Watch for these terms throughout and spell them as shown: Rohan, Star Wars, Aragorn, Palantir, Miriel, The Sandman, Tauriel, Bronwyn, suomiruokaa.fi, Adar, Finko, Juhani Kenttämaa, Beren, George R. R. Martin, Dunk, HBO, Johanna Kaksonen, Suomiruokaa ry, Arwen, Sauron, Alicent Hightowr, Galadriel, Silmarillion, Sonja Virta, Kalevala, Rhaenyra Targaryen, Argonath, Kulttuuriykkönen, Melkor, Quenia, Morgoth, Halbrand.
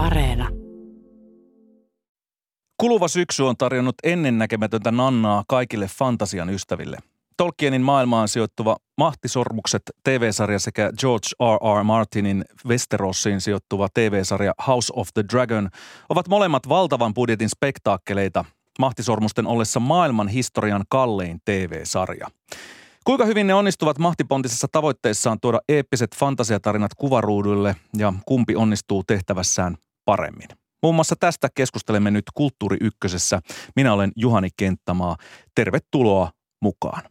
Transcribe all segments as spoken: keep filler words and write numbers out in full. Areena. Kuluva syksy on tarjonnut ennennäkemätöntä nannaa kaikille fantasian ystäville. Tolkienin maailmaan sijoittuva Mahtisormukset T V-sarja sekä George R R. Martinin Westerosiin sijoittuva T V-sarja House of the Dragon ovat molemmat valtavan budjetin spektaakkeleita Mahtisormusten ollessa maailman historian kallein T V-sarja. Kuinka hyvin ne onnistuvat mahtipontisessa tavoitteessaan tuoda eeppiset fantasiatarinat kuvaruuduille ja kumpi onnistuu tehtävässään paremmin? Muun muassa tästä keskustelemme nyt Kulttuuri Ykkösessä. Minä olen Juhani Kenttämaa. Tervetuloa mukaan.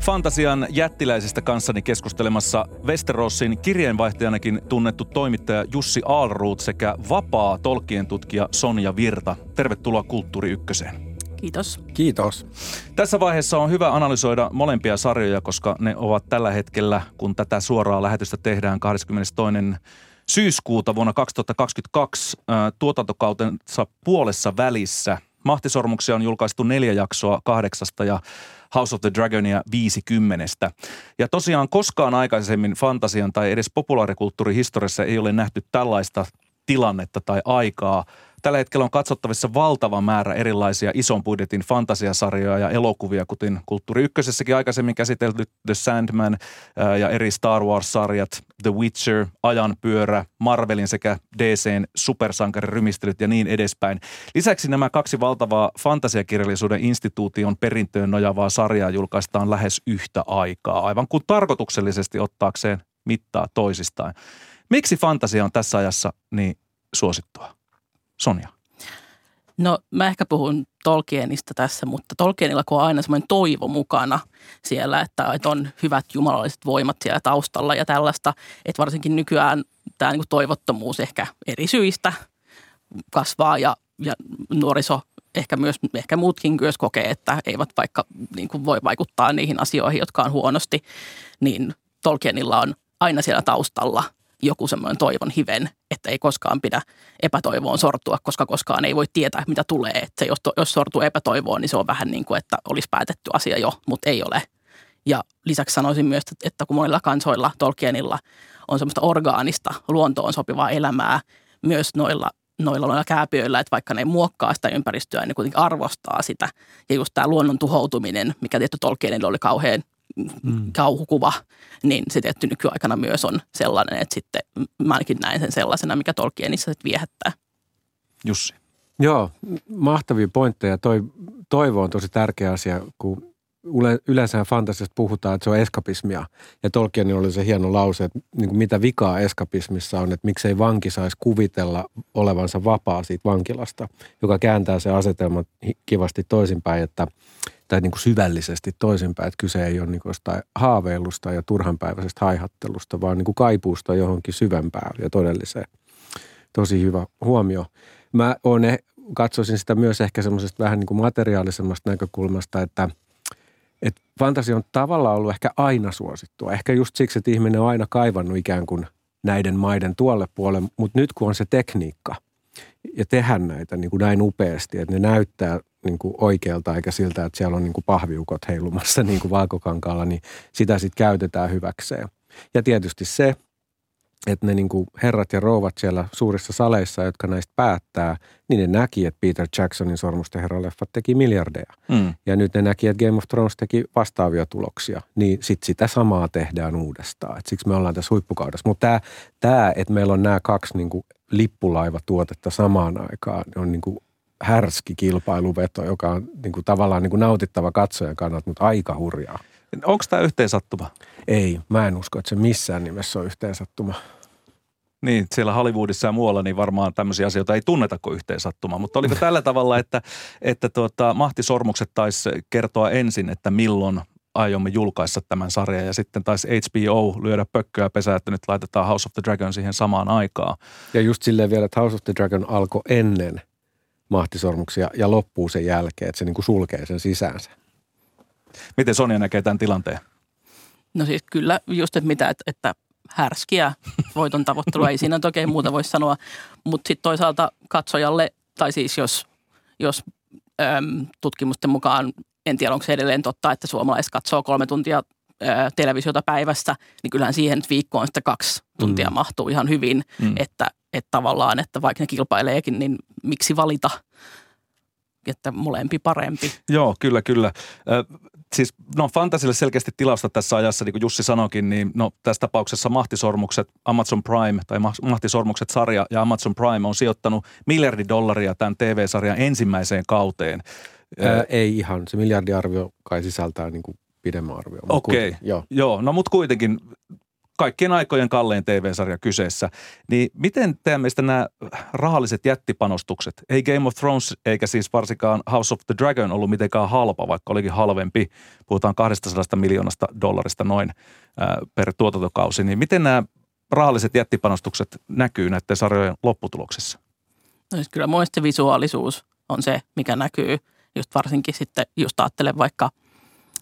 Fantasian jättiläisistä kanssani keskustelemassa Westerosin kirjeenvaihtajanakin tunnettu toimittaja Jussi Ahlroth sekä vapaa Tolkien tutkija Sonja Virta. Tervetuloa Kulttuuri Ykköseen. Kiitos. Kiitos. Tässä vaiheessa on hyvä analysoida molempia sarjoja, koska ne ovat tällä hetkellä, kun tätä suoraa lähetystä tehdään kahdeskymmenestoinen syyskuuta vuonna kaksituhattakaksikymmentäkaksi tuotantokautensa puolessa välissä. Mahtisormuksia on julkaistu neljä jaksoa kahdeksasta ja House of the Dragonia viisikymmentä. Ja tosiaan koskaan aikaisemmin fantasian tai edes populaarikulttuurihistoriassa ei ole nähty tällaista tilannetta tai aikaa. Tällä hetkellä on katsottavissa valtava määrä erilaisia ison budjetin fantasiasarjoja ja elokuvia, kuten Kulttuuri Ykkösessäkin aikaisemmin käsitelty The Sandman ja eri Star Wars-sarjat, The Witcher, Ajanpyörä, Marvelin sekä D C:n supersankarirymistelyt ja niin edespäin. Lisäksi nämä kaksi valtavaa fantasiakirjallisuuden instituution perintöön nojaavaa sarjaa julkaistaan lähes yhtä aikaa, aivan kuin tarkoituksellisesti ottaakseen mittaa toisistaan. Miksi fantasia on tässä ajassa niin suosittua? Sonja. No mä ehkä puhun Tolkienista tässä, mutta Tolkienilla kun on aina semmoinen toivo mukana siellä, että on hyvät jumalalliset voimat siellä taustalla ja tällaista, että varsinkin nykyään tämä niin kuin toivottomuus ehkä eri syistä kasvaa ja, ja nuoriso ehkä myös, ehkä muutkin myös kokee, että eivät vaikka niin kuin voi vaikuttaa niihin asioihin, jotka on huonosti, niin Tolkienilla on aina siellä taustalla joku semmoinen toivon hiven, että ei koskaan pidä epätoivoon sortua, koska koskaan ei voi tietää, mitä tulee. Että jos, to, jos sortuu epätoivoon, niin se on vähän niin kuin, että olisi päätetty asia jo, mutta ei ole. Ja lisäksi sanoisin myös, että kun monilla kansoilla, Tolkienilla, on semmoista orgaanista, luontoon sopivaa elämää myös noilla, noilla, noilla kääpiöillä, että vaikka ne ei muokkaa sitä ympäristöä, niin kuitenkin arvostaa sitä. Ja just tämä luonnon tuhoutuminen, mikä tietty Tolkienilla oli kauhean Mm. kauhukuva, niin se tietty nykyaikana myös on sellainen, että sitten mä ainakin näen sen sellaisena, mikä Tolkienissa sitten viehättää. Jussi. Joo, mahtavia pointteja. Toi, toivo on tosi tärkeä asia, kun yleensä fantasiasta puhutaan, että se on eskapismia. Ja Tolkienilla oli se hieno lause, että niin kuin mitä vikaa eskapismissa on, että miksei vanki saisi kuvitella olevansa vapaa siitä vankilasta, joka kääntää sen asetelman kivasti toisinpäin, että tai niin kuin syvällisesti toisinpäin, että kyse ei ole niin kuin jostain haaveilusta ja turhanpäiväisestä haihattelusta, vaan niin kuin kaipuusta johonkin syvempään ja todelliseen. Tosi hyvä huomio. Mä on, katsoisin sitä myös ehkä semmoisesta vähän niin kuin materiaalisemmasta näkökulmasta, että, että fantasia on tavallaan ollut ehkä aina suosittua. Ehkä just siksi, että ihminen on aina kaivannut ikään kuin näiden maiden tuolle puolelle, mutta nyt kun on se tekniikka ja tehdä näitä niin kuin näin upeasti, että ne näyttää niin kuin oikealta eikä siltä, että siellä on niin kuin pahviukot heilumassa niin kuin valkokankaalla, niin sitä sitten käytetään hyväkseen. Ja tietysti se, että ne niin kuin herrat ja rouvat siellä suurissa saleissa, jotka näistä päättää, niin ne näki, että Peter Jacksonin Sormusten herraleffat teki miljardeja. Mm. Ja nyt ne näki, että Game of Thrones teki vastaavia tuloksia. Niin sitten sitä samaa tehdään uudestaan. Et siksi me ollaan tässä huippukaudessa. Mutta tämä, että meillä on nämä kaksi niin kuin lippulaivatuotetta samaan aikaan, on niin kuin härski kilpailuveto, joka on niin kuin tavallaan niin kuin nautittava katsojan kannalta, mutta aika hurjaa. Onko tämä yhteensattuma? Ei, mä en usko, että se missään nimessä on yhteensattuma. Niin, siellä Hollywoodissa ja muualla niin varmaan tämmöisiä asioita ei tunneta kuin yhteensattuma, mutta oliko tällä tavalla, että, että tuota, Mahtisormukset taisi kertoa ensin, että milloin aiomme julkaista tämän sarjan ja sitten taisi H B O lyödä pökköä pesää, että nyt laitetaan House of the Dragon siihen samaan aikaan. Ja just silleen vielä, että House of the Dragon alkoi ennen Mahtisormuksia ja loppuu sen jälkeen, että se niin kuin sulkee sen sisäänsä. Miten Sonja näkee tämän tilanteen? No siis kyllä just, että mitä, että, että härskiä voiton tavoittelua ei siinä oikein muuta voi sanoa, mutta sitten toisaalta katsojalle, tai siis jos, jos äm, tutkimusten mukaan en tiedä, onko se edelleen totta, että suomalaiset katsoo kolme tuntia ää, televisiota päivässä, niin kyllähän siihen nyt viikkoon sitä kaksi tuntia mm. mahtuu ihan hyvin, mm. että, että tavallaan, että vaikka ne kilpaileekin, niin miksi valita, että molempi parempi. Joo, kyllä, kyllä. Äh, siis, no fantasylle selkeästi tilausta tässä ajassa, niin kuin Jussi sanoikin, niin no tässä tapauksessa Mahtisormukset, Amazon Prime tai Mahtisormukset-sarja ja Amazon Prime on sijoittanut miljardi dollaria tämän T V-sarjan ensimmäiseen kauteen. Äh, ei ihan, se miljardiarvio kai sisältää niin kuin pidemmän arvio. Okei, okay. joo. joo, no mutta kuitenkin kaikkien aikojen kallein T V-sarja kyseessä. Niin miten teidän mielestä nämä rahalliset jättipanostukset, ei Game of Thrones eikä siis varsinkaan House of the Dragon ollut mitenkään halpa, vaikka olikin halvempi, puhutaan kaksisataa miljoonasta dollarista noin ää, per tuotantokausi, niin miten nämä rahalliset jättipanostukset näkyy näiden sarjojen lopputuloksissa? No siis kyllä muista visuaalisuus on se, mikä näkyy. Just varsinkin sitten, just ajattelen vaikka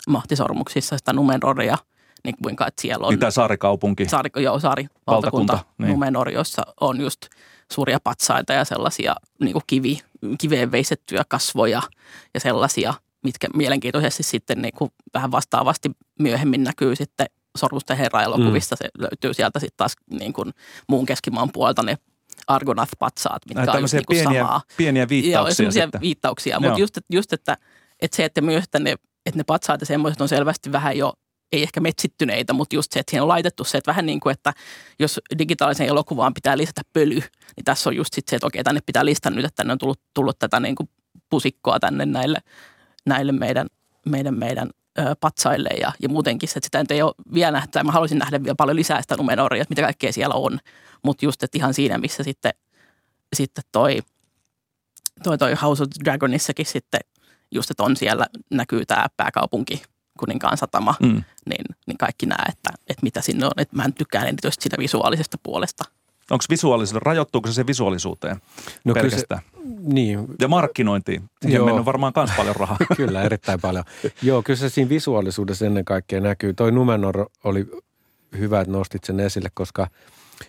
Mahtisormuksissa sitä Númenoria, niin kuinka, että siellä on... Niin tämä saarikaupunki. Saari, joo, saarivaltakunta. Niin. Númenor, jossa on just suuria patsaita ja sellaisia niin kuin kivi, kiveen veistettyjä kasvoja ja sellaisia, mitkä mielenkiintoisesti sitten niin kuin vähän vastaavasti myöhemmin näkyy sitten Sormusten herra-elokuvista. Mm. Se löytyy sieltä sitten taas niin kuin muun Keskimaan puolelta ne Argonath-patsaat, mitkä on just niin kuin pieniä, samaa. Pieniä viittauksia. Joo, sitten. viittauksia, mutta just, just että, että se, että myös että ne, että ne patsaat ja semmoiset on selvästi vähän jo, ei ehkä metsittyneitä, mutta just se, että siihen on laitettu se, että vähän niin kuin, että jos digitaalisen elokuvaan pitää lisätä pöly, niin tässä on just sit se, että okei, tänne pitää listan nyt, että tänne on tullut, tullut tätä niin kuin pusikkoa tänne näille, näille meidän, meidän, meidän ö, patsaille ja, ja muutenkin se, että sitä ei ole vielä nähty. Mä haluaisin nähdä vielä paljon lisää sitä Númenoria, mitä kaikkea siellä on, mutta just, että ihan siinä, missä sitten, sitten toi, toi, toi House of Dragonissakin sitten just, että on siellä, näkyy tämä pääkaupunki, kuninkaan satama, mm. niin, niin kaikki nämä, että, että mitä sinne on. Että mä en tykkään erityisesti sitä visuaalisesta puolesta. Onko visuaalisella, rajoittuuko se se visuaalisuuteen no pelkästään? Se, niin. Ja markkinointiin. Siihen mennyt varmaan myös paljon rahaa. Kyllä, erittäin paljon. Joo, kyllä se siinä visuaalisuudessa ennen kaikkea näkyy. Toi Númenor oli hyvä, että nostit sen esille, koska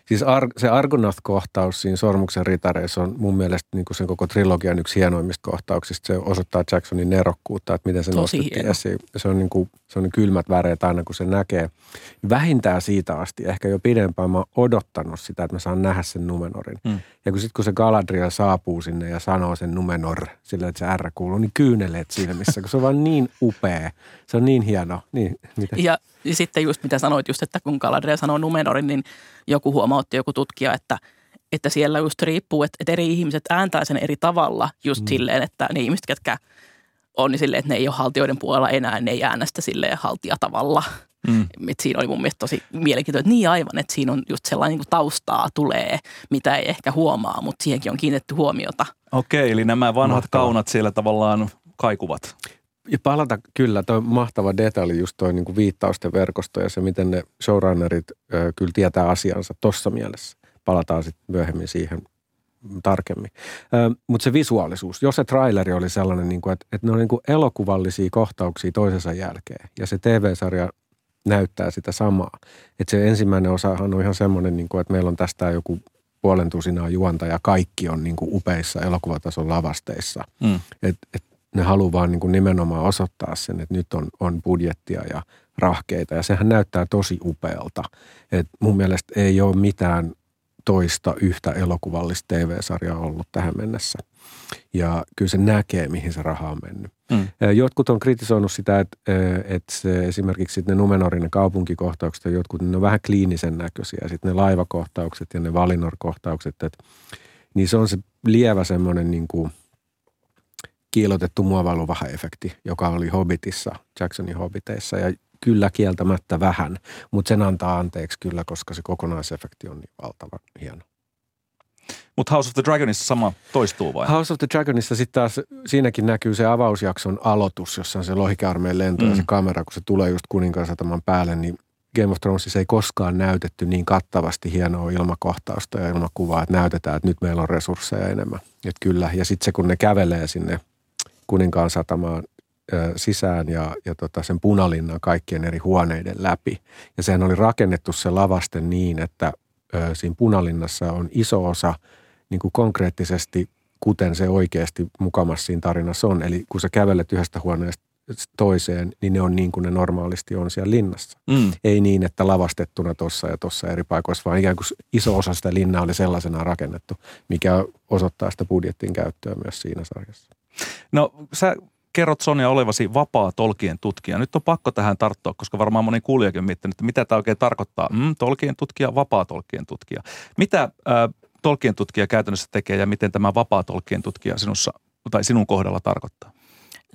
siis ar, se Argonath-kohtaus siinä Sormuksen ritareissa on mun mielestä niin kuin sen koko trilogian yksi hienoimmista kohtauksista. Se osoittaa Jacksonin nerokkuutta, että miten se nostettiin esiin. Se on niin kuin, se on niin kylmät väreet aina, kun se näkee. Vähintään siitä asti, ehkä jo pidempään mä oon odottanut sitä, että mä saan nähdä sen Númenorin. Mm. Ja kun sitten kun se Galadriel saapuu sinne ja sanoo sen Númenor, sillä että se R kuuluu, niin kyyneleet silmissä, kun se on vaan niin upea. Se on niin hieno. Niin, mitä? Ja sitten just mitä sanoit, just, että kun Galadriel sanoo Númenorin, niin joku huomautti, joku tutkija, että, että siellä just riippuu, että, että eri ihmiset ääntää sen eri tavalla just mm. silleen, että ne ihmiset, ketkä on niin silleen, että ne ei ole haltijoiden puolella enää, ne ei äänestä silleen haltijatavalla. Mm. Siinä oli mun mielestä tosi mielenkiintoinen, että niin aivan, että siinä on just sellainen niin taustaa tulee, mitä ei ehkä huomaa, mutta siihenkin on kiinnitetty huomiota. Okei, eli nämä vanhat mahtava. Kaunat siellä tavallaan kaikuvat. Ja palata kyllä, toi mahtava detalji, just toi niinku viittausten verkosto ja se, miten ne showrunnerit ö, kyllä tietää asiansa tuossa mielessä. Palataan sitten myöhemmin siihen tarkemmin. Mutta se visuaalisuus, jos se traileri oli sellainen, niinku, että et ne on niinku elokuvallisia kohtauksia toisensa jälkeen ja se T V-sarja näyttää sitä samaa. Että se ensimmäinen osahan on ihan semmoinen, niinku, että meillä on tästä joku puolen tusinaa juonta ja kaikki on niinku upeissa elokuvatason lavasteissa. Mm. Että et, ne haluaa vaan niin kuin nimenomaan osoittaa sen, että nyt on, on budjettia ja rahkeita. Ja sehän näyttää tosi upealta. Et mun mielestä ei ole mitään toista yhtä elokuvallista T V-sarjaa ollut tähän mennessä. Ja kyllä se näkee, mihin se raha on mennyt. Mm. Jotkut on kritisoinut sitä, että, että se, esimerkiksi sitten ne Númenorin ne kaupunkikohtaukset ja jotkut, ne on vähän kliinisen näköisiä. Ja sitten ne laivakohtaukset ja ne Valinor-kohtaukset. Että, niin se on se lievä semmoinen niin kuin kiilotettu muovailuvaha-efekti, joka oli Hobitissa, Jacksonin Hobiteissa, ja kyllä kieltämättä vähän, mutta sen antaa anteeksi kyllä, koska se kokonaisefekti on niin valtavan hieno. Mutta House of the Dragonissa sama toistuu vai? House of the Dragonissa sitten taas siinäkin näkyy se avausjakson aloitus, jossa on se lohikäärmeen lento mm. ja se kamera, kun se tulee just kuninkaasataman päälle, niin Game of Thronesissa ei koskaan näytetty niin kattavasti hienoa ilmakohtausta ja ilmakuvaa, että näytetään, että nyt meillä on resursseja enemmän. Että kyllä, ja sitten se kun ne kävelee sinne kuninkaan satamaan ö, sisään ja, ja tota sen punalinnan kaikkien eri huoneiden läpi. Ja sehän oli rakennettu se lavaste niin, että ö, siinä punalinnassa on iso osa niin kuin konkreettisesti, kuten se oikeasti mukamassa siinä tarinassa on. Eli kun sä kävelet yhdestä huoneesta toiseen, niin ne on niin kuin ne normaalisti on siellä linnassa. Mm. Ei niin, että lavastettuna tuossa ja tuossa eri paikoissa, vaan ikään kuin iso osa sitä linnaa oli sellaisenaan rakennettu, mikä osoittaa sitä budjetin käyttöä myös siinä sarjassa. No sä kerrot Sonja olevasi vapaa Tolkien tutkija. Nyt on pakko tähän tarttua, koska varmaan moni kuulijakin on miettinyt, että mitä tämä oikein tarkoittaa. Mm, Tolkien tutkija, vapaa Tolkien tutkija. Mitä äh, Tolkien tutkija käytännössä tekee ja miten tämä vapaa Tolkien tutkija sinussa tai sinun kohdalla tarkoittaa?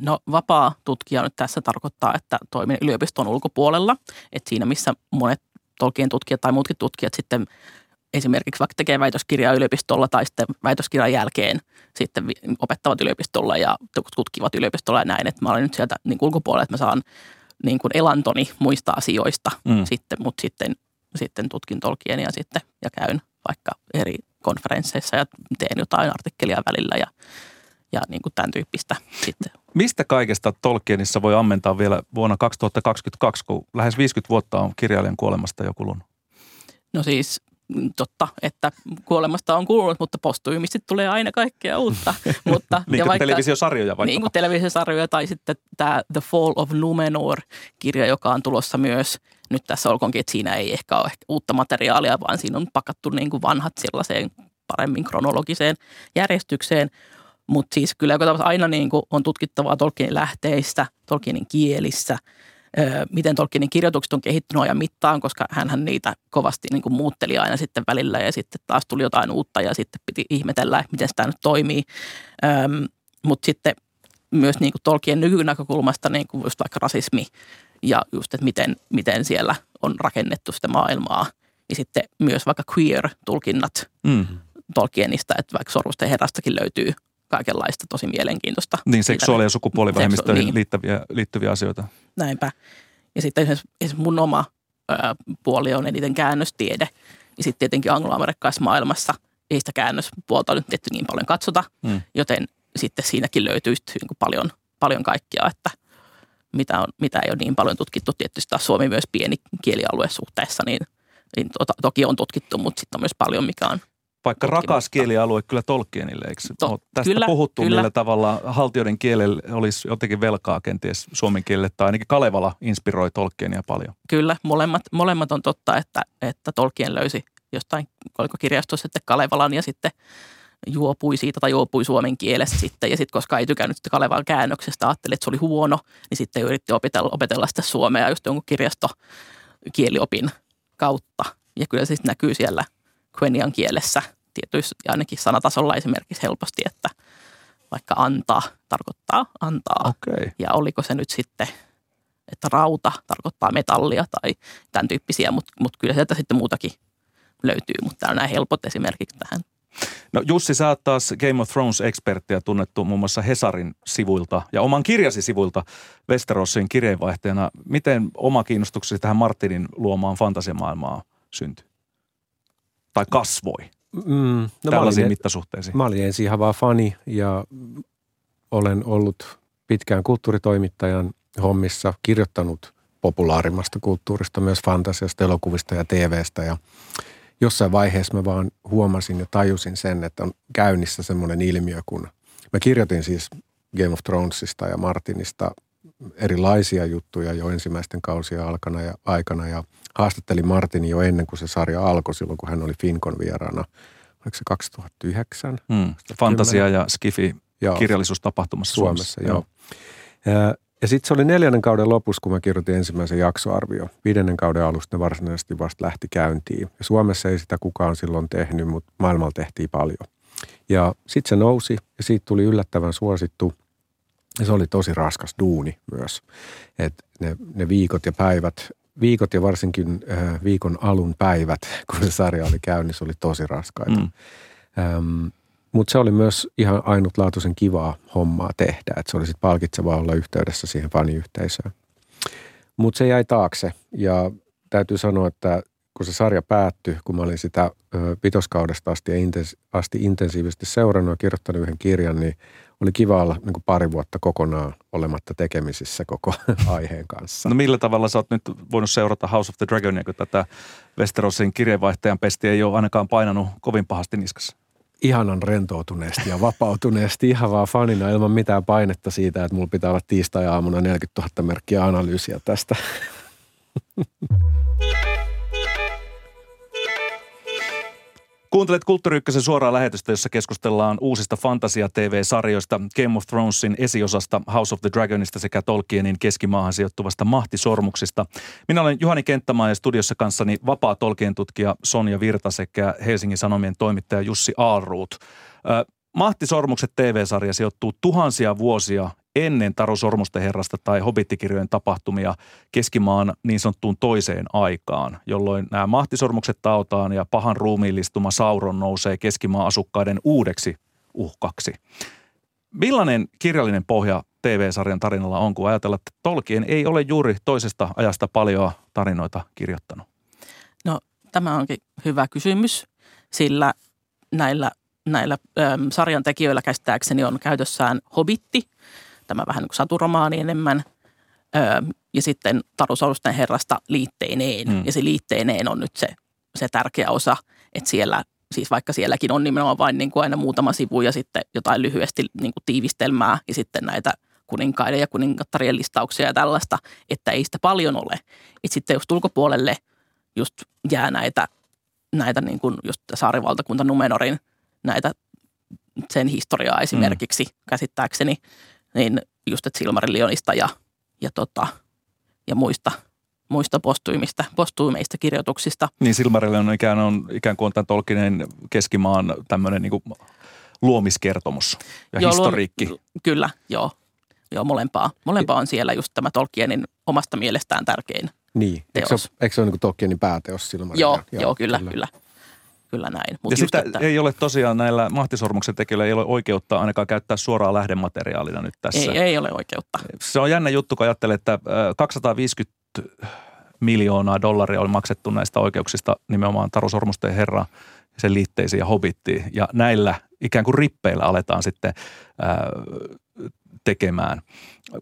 No vapaa tutkija nyt tässä tarkoittaa, että toimin yliopiston ulkopuolella, että siinä missä monet Tolkien tutkijat tai muutkin tutkijat sitten esimerkiksi vaikka tekee väitöskirjaa yliopistolla tai sitten väitöskirjan jälkeen sitten opettavat yliopistolla ja tutkivat yliopistolla ja näin, että mä olen nyt sieltä niin ulkopuolella, että mä saan niin kuin elantoni muista asioista mm. sitten, mutta sitten, sitten tutkin Tolkienia sitten ja käyn vaikka eri konferensseissa ja teen jotain artikkelia välillä ja Ja niin kuin tämän tyyppistä sitten. Mistä kaikesta Tolkienissa voi ammentaa vielä vuonna kaksituhattakaksikymmentäkaksi, kun lähes viisikymmentä vuotta on kirjailijan kuolemasta jo kulunut? No siis totta, että kuolemasta on kulunut, mutta postyymisti tulee aina kaikkea uutta. mutta, niin kuin televisiosarjoja vaikka. Niin kuin televisiosarjoja tai sitten tämä The Fall of Númenor-kirja, joka on tulossa myös. Nyt tässä olkoonkin, että siinä ei ehkä ole ehkä uutta materiaalia, vaan siinä on pakattu niin kuin vanhat sellaiseen paremmin kronologiseen järjestykseen. Mutta siis kyllä joka tapauksessa aina niin kuin on tutkittavaa Tolkienin lähteistä, Tolkienin kielissä, öö, miten Tolkienin kirjoitukset on kehittynyt ajan mittaan, koska hänhän niitä kovasti niin kuin muutteli aina sitten välillä ja sitten taas tuli jotain uutta ja sitten piti ihmetellä, miten sitä nyt toimii. Öö, Mutta sitten myös niin kuin Tolkien nykynäkökulmasta niin kuin just vaikka rasismi ja just, että miten, miten siellä on rakennettu sitä maailmaa. Ja sitten myös vaikka queer-tulkinnat mm-hmm. Tolkienista, että vaikka Sormusten herrastakin löytyy kaikenlaista tosi mielenkiintoista. Niin seksuaali- ja sukupuolivähemmistöihin niin. liittyviä, liittyviä asioita. Näinpä. Ja sitten esimerkiksi mun oma ö, puoli on eniten käännöstiede. Ja sitten tietenkin angloamerikkalaisessa maailmassa ei sitä käännöspuolta nyt tietty niin paljon katsota, mm. joten sitten siinäkin löytyy niin kuin paljon, paljon kaikkia, että mitä, on, mitä ei ole niin paljon tutkittu. Tietysti taas Suomi myös pieni kielialue suhteessa, niin, niin to, toki on tutkittu, mutta sitten on myös paljon, mikä on. Vaikka rakas kielialue kyllä Tolkienille, eikö to, tästä kyllä, puhuttu, kyllä. Millä tavalla haltijoiden kielelle olisi jotenkin velkaa kenties suomen kielelle, tai ainakin Kalevala inspiroi Tolkienia paljon. Kyllä, molemmat, molemmat on totta, että, että Tolkien löysi jostain, oliko kirjastossa sitten Kalevalan ja sitten juopui siitä tai juopui suomen kielestä sitten. Ja sitten koska ei tykännyt sitä Kalevalan käännöksestä, ajatteli, että se oli huono, niin sitten yritti opetella, opetella sitä suomea just jonkun kirjastokieliopin kautta. Ja kyllä se sitten näkyy siellä Quenian kielessä tietyissä, ainakin sanatasolla esimerkiksi helposti, että vaikka antaa tarkoittaa antaa. Okay. Ja oliko se nyt sitten, että rauta tarkoittaa metallia tai tämän tyyppisiä, mutta mut kyllä sieltä sitten muutakin löytyy, mutta täällä on nämä helpot esimerkiksi tähän. No Jussi, sä oot taas Game of Thrones-ekspertti ja tunnettu muun muassa Hesarin sivuilta ja oman kirjasi sivuilta Westerosin kirjeenvaihtajana. Miten oma kiinnostuksesi tähän Martinin luomaan fantasiamaailmaan syntyi? Tai kasvoi mm, no tällaisiin mä mittasuhteisiin? Mä olin ensin ihan vaan fani ja olen ollut pitkään kulttuuritoimittajan hommissa, kirjoittanut populaarimmasta kulttuurista, myös fantasiasta, elokuvista ja T V:stä. Ja jossain vaiheessa mä vaan huomasin ja tajusin sen, että on käynnissä semmoinen ilmiö, kun mä kirjoitin siis Game of Thronesista ja Martinista erilaisia juttuja jo ensimmäisten kausien alkana ja aikana ja haastattelin Martinin jo ennen kuin se sarja alkoi, silloin kun hän oli Finkon vieraana. Oliko se kaksituhattayhdeksän? Mm. Fantasia ja skifi kirjallisuus tapahtumassa Suomessa. Suomessa joo. Joo. Ja sitten se oli neljännen kauden lopussa, kun mä kirjoitin ensimmäisen jaksoarvion. Viidennen kauden alusta ne varsinaisesti vasta lähti käyntiin. Ja Suomessa ei sitä kukaan silloin tehnyt, mutta maailmalla tehtiin paljon. Ja sitten se nousi ja siitä tuli yllättävän suosittu. Ja se oli tosi raskas duuni myös, että ne, ne viikot ja päivät, viikot ja varsinkin äh, viikon alun päivät, kun se sarja oli käynnissä, oli tosi raskaita. Mm. Ähm, Mutta se oli myös ihan ainutlaatuisen kivaa hommaa tehdä, että se oli sitten palkitsevaa olla yhteydessä siihen faniyhteisöön. Mutta se jäi taakse ja täytyy sanoa, että kun se sarja päättyi, kun mä olin sitä vitoskaudesta asti, intensi- asti intensiivisesti seurannut ja kirjoittanut yhden kirjan, niin oli kiva olla niin kuin pari vuotta kokonaan olematta tekemisissä koko aiheen kanssa. No millä tavalla sä oot nyt voinut seurata House of the Dragonia, kun tätä Westerosin kirjeenvaihtajan pesti ei ole ainakaan painanut kovin pahasti niskassa? ihanan rentoutuneesti ja vapautuneesti ihan vaan fanina ilman mitään painetta siitä, että mulla pitää olla tiistai-aamuna neljäkymmentätuhatta merkkiä analyysiä tästä. Kuuntelet Kulttuuri Ykkösen suoraa lähetystä, jossa keskustellaan uusista fantasia-tv-sarjoista, Game of Thronesin esiosasta, House of the Dragonista sekä Tolkienin Keskimaahan sijoittuvasta Mahtisormuksista. Minä olen Juhani Kenttämaa ja studiossa kanssani vapaa Tolkien-tutkija Sonja Virta sekä Helsingin Sanomien toimittaja Jussi Ahlroth. Mahtisormukset tv-sarja sijoittuu tuhansia vuosia ennen Taru Sormusten Herrasta tai Hobittikirjojen tapahtumia Keskimaan niin sanottuun toiseen aikaan, jolloin nämä mahtisormukset taotaan ja pahan ruumiillistuma Sauron nousee Keskimaan asukkaiden uudeksi uhkaksi. Millainen kirjallinen pohja tv-sarjan tarinalla on, kun ajatellaan, että Tolkien ei ole juuri toisesta ajasta paljon tarinoita kirjoittanut? No, tämä onkin hyvä kysymys, sillä näillä, näillä äm, sarjan tekijöillä käsittääkseni on käytössään Hobitti, tämä vähän niin kuin saturomaani enemmän, öö, ja sitten Taru Sormusten Herrasta liitteineen. Mm. Ja se liitteineen on nyt se, se tärkeä osa, että siellä, siis vaikka sielläkin on nimenomaan vain niin kuin aina muutama sivu ja sitten jotain lyhyesti niin kuin tiivistelmää ja sitten näitä kuninkaiden ja kuningattarien listauksia ja tällaista, että ei sitä paljon ole. Että sitten just ulkopuolelle just jää näitä, näitä niin kuin just saarivaltakunta Númenorin, näitä sen historiaa esimerkiksi mm. käsittääkseni, niin just, että Silmarillionista ja, ja, tota, ja muista, muista postuimista, postuimeista kirjoituksista. Niin Silmarillion ikään, on, ikään kuin on tämän Tolkienin Keskimaan tämmöinen niin kuin luomiskertomus ja joo, historiikki. Luom, kyllä, joo. Joo, molempaa. Molempaa on siellä just tämä Tolkienin omasta mielestään tärkein niin. teos. Eikö se, eikö se ole niin kuin Tolkienin pääteos Silmarillion? Joo, joo, joo, kyllä, kyllä. kyllä. Kyllä näin. Mut ja sitä että... ei ole tosiaan näillä mahtisormuksen tekijöillä ei ole oikeutta ainakaan käyttää suoraa lähdemateriaalina nyt tässä. Ei, ei ole oikeutta. Se on jännä juttu, kun ajattelee, että kaksisataaviisikymmentä miljoonaa dollaria oli maksettu näistä oikeuksista nimenomaan Taru Sormusten Herra, sen liitteisiin ja Hobittiin. Ja näillä ikään kuin rippeillä aletaan sitten ää, tekemään.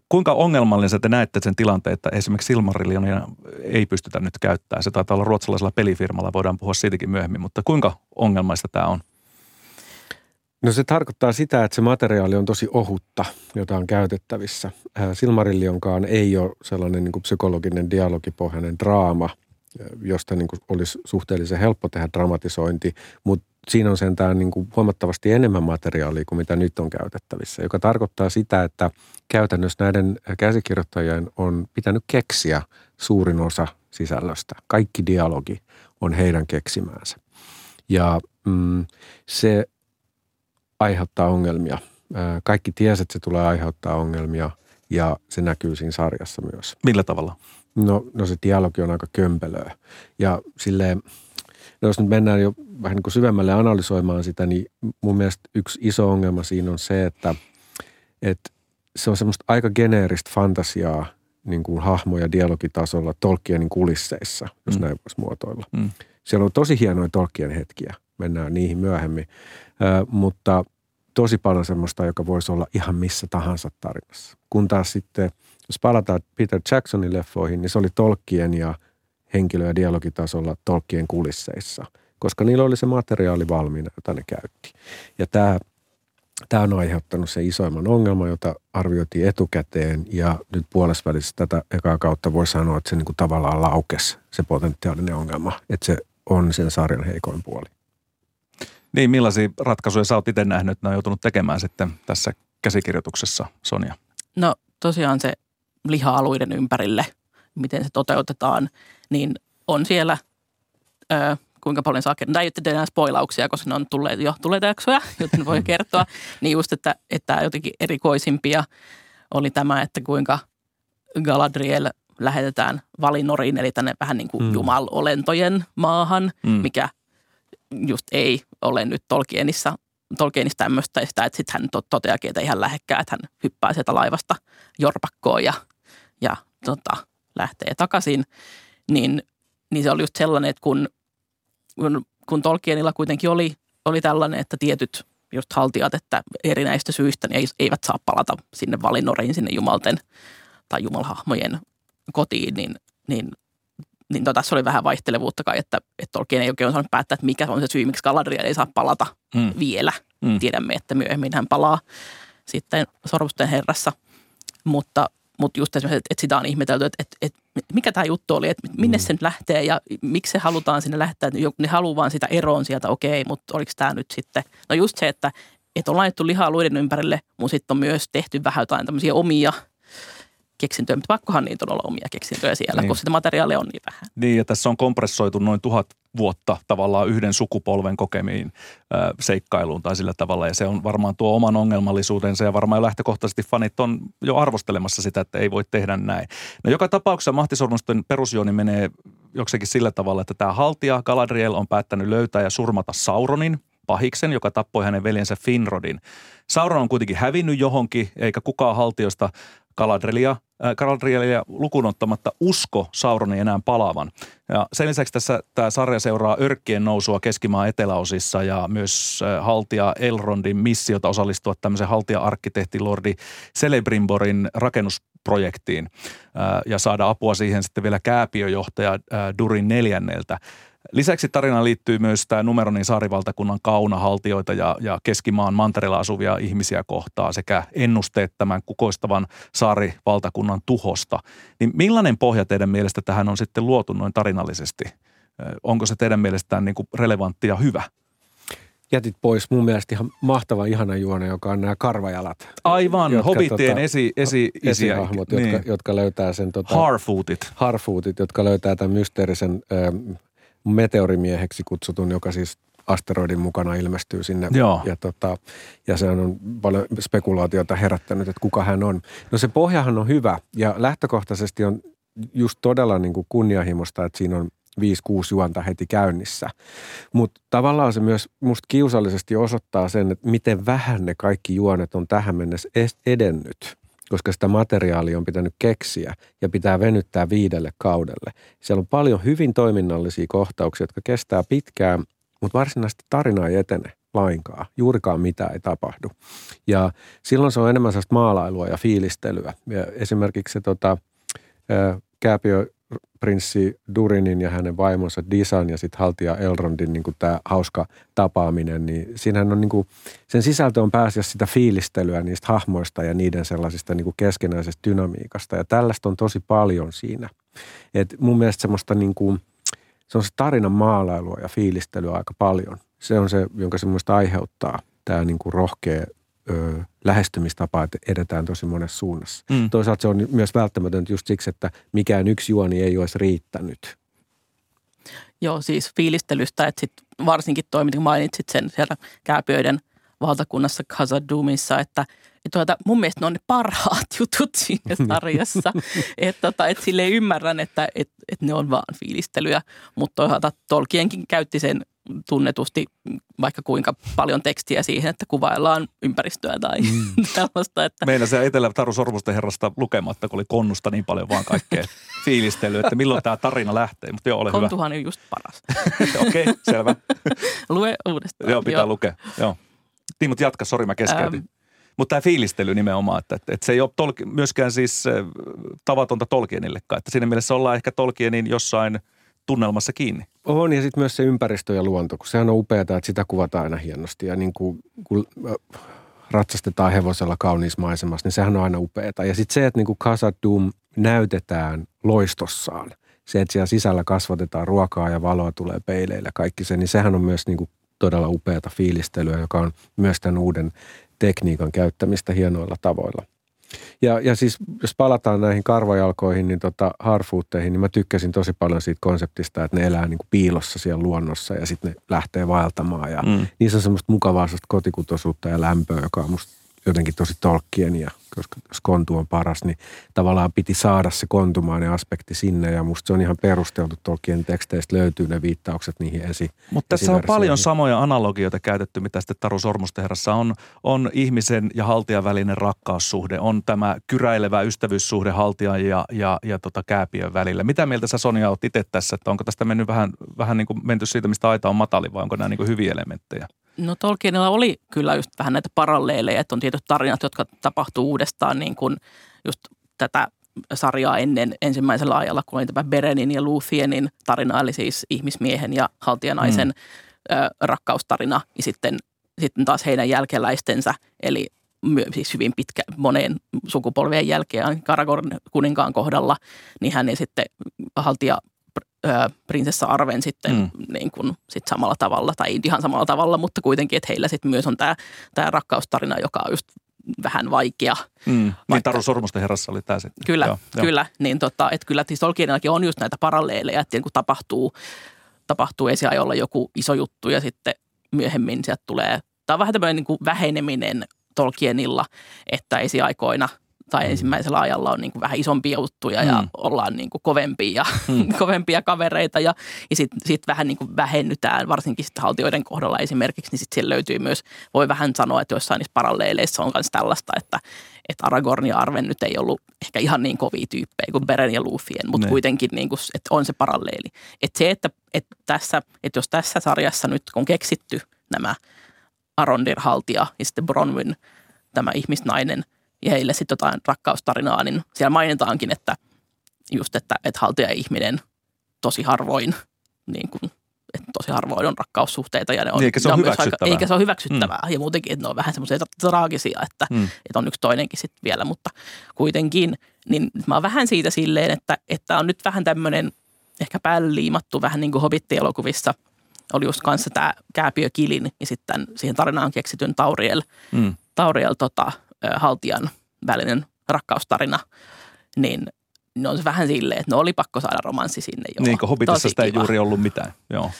Kuinka ongelmallinen te näette sen tilanteen, että esimerkiksi Silmarillionia ei pystytä nyt käyttämään? Se taitaa olla ruotsalaisella pelifirmalla, voidaan puhua siitäkin myöhemmin, mutta kuinka ongelmaista tämä on? No se tarkoittaa sitä, että se materiaali on tosi ohutta, jota on käytettävissä. Silmarillionkaan ei ole sellainen niin kuin psykologinen dialogipohjainen draama, josta niin kuin olisi suhteellisen helppo tehdä dramatisointi, mutta siinä on sentään niin kuin huomattavasti enemmän materiaalia kuin mitä nyt on käytettävissä, joka tarkoittaa sitä, että käytännössä näiden käsikirjoittajien on pitänyt keksiä suurin osa sisällöstä. Kaikki dialogi on heidän keksimäänsä. Ja mm, se aiheuttaa ongelmia. Kaikki tiesi, että se tulee aiheuttaa ongelmia ja se näkyy siinä sarjassa myös. Millä tavalla? No, no se dialogi on aika kömpelöä ja silleen... No jos nyt mennään jo vähän niin kuin syvemmälle analysoimaan sitä, niin mun mielestä yksi iso ongelma siinä on se, että, että se on semmoista aika geneeristä fantasiaa niin kuin hahmo- ja dialogitasolla Tolkienin kulisseissa, jos mm. näin voisi muotoilla. Mm. Siellä on tosi hienoja Tolkien hetkiä, mennään niihin myöhemmin, Ö, mutta tosi paljon semmoista, joka voisi olla ihan missä tahansa tarinassa. Kun taas sitten, jos palataan Peter Jacksonin leffoihin, niin se oli Tolkien ja henkilö- ja dialogitasolla Tolkien kulisseissa, koska niillä oli se materiaali valmiina, jota ne käytti. Ja tämä, tämä on aiheuttanut se isoimman ongelma, jota arvioitiin etukäteen, ja nyt puolestavälissä tätä ekaa kautta voi sanoa, että se niin kuin tavallaan laukesi, se potentiaalinen ongelma, että se on sen sarjan heikoin puoli. Niin, millaisia ratkaisuja sä oot itse nähnyt, että ne on joutunut tekemään sitten tässä käsikirjoituksessa, Sonja? No tosiaan se liha-aluiden ympärille, miten se toteutetaan, niin on siellä, öö, kuinka paljon saa kertoa, ei tehdä spoilauksia, koska ne on tulleet jo tulleita jaksoja, joten voi kertoa, niin just, että, että jotenkin erikoisimpia oli tämä, että kuinka Galadriel lähetetään Valinoriin, eli tänne vähän niin kuin mm. jumalolentojen maahan, mm. mikä just ei ole nyt Tolkienissa, Tolkienissa tämmöistä, sitä, että sitten hän toteakin, että ei hän lähekkää, että hän hyppää sieltä laivasta jorpakkoon ja, ja tota... lähtee takaisin, niin, niin se oli just sellainen, että kun, kun, kun Tolkienilla kuitenkin oli, oli tällainen, että tietyt just haltijat, että erinäistä syistä niin eivät saa palata sinne Valinoriin, sinne jumalten tai jumalhahmojen kotiin, niin, niin niin no, tässä oli vähän vaihtelevuutta kai, että, että Tolkien ei oikein saanut päättää, että mikä on se syy, miksi Galadriel ei saa palata mm. vielä. Mm. Tiedämme, että myöhemmin hän palaa sitten Sormusten herrassa, mutta, mutta just esimerkiksi, että sitä on ihmetelty, että, että, että mikä tämä juttu oli, että minne mm. sen lähtee ja miksi se halutaan sinne lähteä, ne haluaa vaan sitä eroon sieltä, okei, mutta oliko tämä nyt sitten, no just se, että, että on laitettu lihaa luiden ympärille, mutta sitten on myös tehty vähän jotain tämmöisiä omia keksintöjä, mutta pakkohan niitä on olla omia keksintöjä siellä, niin, kun sitä materiaalia on niin vähän. Niin, ja tässä on kompressoitu noin tuhat vuotta tavallaan yhden sukupolven kokemiin äh, seikkailuun tai sillä tavalla, ja se on varmaan tuo oman ongelmallisuutensa, ja varmaan jo lähtökohtaisesti fanit on jo arvostelemassa sitä, että ei voi tehdä näin. No joka tapauksessa Mahtisormusten perusjuoni menee jokseenkin sillä tavalla, että tämä haltija Galadriel on päättänyt löytää ja surmata Sauronin, pahiksen, joka tappoi hänen veljensä Finrodin. Sauron on kuitenkin hävinnyt johonkin, eikä kukaan haltijoista Galadrielia, äh, Galadrielia lukuun ottamatta usko Sauronin enää palaavan. Ja sen lisäksi tässä tämä sarja seuraa örkkien nousua Keskimaan eteläosissa ja myös äh, haltija Elrondin missiota osallistua tämmöisen haltija-arkkitehti Lordi Celebrimborin rakennusprojektiin äh, ja saada apua siihen sitten vielä kääpiöjohtaja äh, Durin neljänneltä. Lisäksi tarinaan liittyy myös tämä Númenorin saarivaltakunnan kaunahaltijoita ja, ja Keskimaan mantereella asuvia ihmisiä kohtaa sekä ennusteet tämän kukoistavan saarivaltakunnan tuhosta. Niin millainen pohja teidän mielestä tähän on sitten luotu noin tarinallisesti? Onko se teidän mielestään niin kuin relevantti ja hyvä? Jätit pois mun mielestä ihan mahtava, ihana juona, joka on nämä karvajalat. Aivan, jotka, Hobittien tota, esi, esi, esihahmot, niin. jotka, jotka löytää sen... Tota, Harfootit. Harfootit, jotka löytää tämän mysteerisen... Ö, meteorimieheksi kutsutun, joka siis asteroidin mukana ilmestyy sinne. Joo. Ja, tota, ja se on paljon spekulaatiota herättänyt, että kuka hän on. No se pohjahan on hyvä ja lähtökohtaisesti on just todella niin kuin kunnianhimosta, että siinä on viisi, kuusi juonta heti käynnissä. Mutta tavallaan se myös musta kiusallisesti osoittaa sen, että miten vähän ne kaikki juonet on tähän mennessä edennyt, koska sitä materiaalia on pitänyt keksiä ja pitää venyttää viidelle kaudelle. Siellä on paljon hyvin toiminnallisia kohtauksia, jotka kestää pitkään, mutta varsinaisesti tarina ei etene lainkaan. Juurikaan mitään ei tapahdu. Ja silloin se on enemmän sellaista maalailua ja fiilistelyä. Ja esimerkiksi se tota, kääpiöprinssi Durinin ja hänen vaimonsa Disan ja sitten haltija Elrondin niin tämä hauska tapaaminen, niin siinähän on niin kuin, sen sisältö on pääasiassa sitä fiilistelyä niistä hahmoista ja niiden sellaisista niin kuin keskenäisestä dynamiikasta. Ja tällaista on tosi paljon siinä. Et mun mielestä semmoista niin kuin, se on se tarinan maalailua ja fiilistelyä aika paljon. Se on se, jonka se mun mielestä aiheuttaa tämä niin kuin rohkea Öö, lähestymistapaa, että edetään tosi monessa suunnassa. Mm. Toisaalta se on myös välttämätöntä just siksi, että mikään yksi juoni ei olisi riittänyt. Joo, siis fiilistelystä, että sit varsinkin toi, mitä mainitsit sen siellä kääpiöiden valtakunnassa Khazad-dûmissa, että et tuota, mun mielestä ne on ne parhaat jutut siinä sarjassa. että tota, et silleen ymmärrän, että et, et ne on vaan fiilistelyä, mutta toisaalta Tolkienkin käytti sen tunnetusti vaikka kuinka paljon tekstiä siihen, että kuvaillaan ympäristöä tai mm. tällaista. Että... Meillä se etelä Taru Sormusten herrasta lukematta, kun oli Konnusta niin paljon vaan kaikkea fiilistelyä, että milloin tämä tarina lähtee, mutta joo, ole Kontuhan hyvä. Kontuhan on just paras. Okei, okay, selvä. Lue uudestaan. Joo, pitää joo. lukea. Joo. Niin, mutta jatka, sori mä keskeytin. Ähm. Mutta tämä fiilistely nimenomaan, että, että se ei ole tol- myöskään siis tavatonta Tolkienillekaan, että siinä mielessä ollaan ehkä Tolkienin jossain tunnelmassa kiinni. On, ja sitten myös se ympäristö ja luonto, kun sehän on upeaa, että sitä kuvataan aina hienosti. Ja niin kuin, kun ratsastetaan hevosella kauniissa maisemassa, niin sehän on aina upeaa. Ja sitten se, että niin Khazad-dûm näytetään loistossaan. Se, että siellä sisällä kasvatetaan ruokaa ja valoa tulee peileillä, kaikki se, niin sehän on myös niin kuin todella upeata fiilistelyä, joka on myös tämän uuden tekniikan käyttämistä hienoilla tavoilla. Ja, ja siis jos palataan näihin karvajalkoihin, niin tota harfuutteihin, niin mä tykkäsin tosi paljon siitä konseptista, että ne elää niin kuin piilossa siellä luonnossa ja sitten ne lähtee vaeltamaan. Ja mm. niissä on semmoista mukavaa semmoista kotikutoisuutta ja lämpöä, joka on musta jotenkin tosi Tolkienia, koska jos Kontu on paras, niin tavallaan piti saada se kontumainen aspekti sinne, ja musta se on ihan perusteltu. Tolkien teksteistä löytyy ne viittaukset niihin esi. Mutta tässä on paljon samoja analogioita käytetty, mitä sitten Taru Sormusten herrassa on. On ihmisen ja haltijan välinen rakkaussuhde, on tämä kyräilevä ystävyyssuhde haltijan ja, ja, ja tota kääpiön välillä. Mitä mieltä sä, Sonja, oot itse tässä, että onko tästä mennyt vähän, vähän niin kuin menty siitä, mistä aita on matalin, vai onko nämä niin kuin hyviä elementtejä? No Tolkienilla oli kyllä just vähän näitä paralleeleja, että on tietyt tarinat, jotka tapahtuu uudestaan niin kuin just tätä sarjaa ennen ensimmäisellä ajalla, kun oli tämä Berenin ja Luthienin tarina, eli siis ihmismiehen ja haltianaisen mm. ö, rakkaustarina, ja sitten, sitten taas heidän jälkeläistensä, eli my, siis hyvin pitkä, moneen sukupolvien jälkeen Aragorn kuninkaan kohdalla, niin hän ei sitten haltia prinsessa Arven sitten mm. niin kuin, sit samalla tavalla, tai ihan samalla tavalla, mutta kuitenkin, että heillä sitten myös on tämä, tämä rakkaustarina, joka on just vähän vaikea. Mm. Niin Taru Sormusten Herrassa oli tämä sitten. Kyllä, joo, kyllä. Jo. Niin tota, että kyllä Tolkienillakin on just näitä paralleeleja, että kun tapahtuu, tapahtuu esiajolla joku iso juttu ja sitten myöhemmin sieltä tulee, tämä on vähän tämmöinen niin kuin väheneminen Tolkienilla, että esiaikoina tai mm. ensimmäisellä ajalla on niin kuin vähän isompia juttuja ja mm. ollaan niin kuin kovempia, mm. kovempia kavereita ja, ja sitten sit vähän niin kuin vähennytään, varsinkin sitten haltijoiden kohdalla esimerkiksi, niin sitten siellä löytyy myös, voi vähän sanoa, että jossain niissä paralleeleissa on myös tällaista, että, että Aragorn ja Arven nyt ei ollut ehkä ihan niin kovia tyyppejä kuin Beren ja Luthien, mutta ne. kuitenkin niin kuin, että on se paralleeli. Että se, että, että, tässä, että jos tässä sarjassa nyt on keksitty nämä Arondir-haltija ja sitten Bronwyn, tämä ihmisnainen, ja heille sitten jotain rakkaustarinaa, niin siellä mainitaankin, että just, että, että haltija ja ihminen tosi harvoin, niin kuin, että tosi harvoin on rakkaussuhteita. Ja ne on, eikä se ne on hyväksyttävää. Aika, eikä se ole hyväksyttävää. Mm. Ja muutenkin, että ne on vähän semmoisia traagisia, että, mm. että on yksi toinenkin sitten vielä, mutta kuitenkin, niin mä oon vähän siitä silleen, että, että on nyt vähän tämmöinen ehkä päälle liimattu, vähän niin kuin Hobitti-elokuvissa oli just kanssa tämä Kääpiö Kilin ja sitten siihen tarinaan keksityn Tauriel, mm. Tauriel tota... haltijan välinen rakkaustarina, niin ne on se vähän silleen, että ne oli pakko saada romanssi sinne jo. Niin kuin Hobbitissa sitä ei juuri ollut mitään. Joo.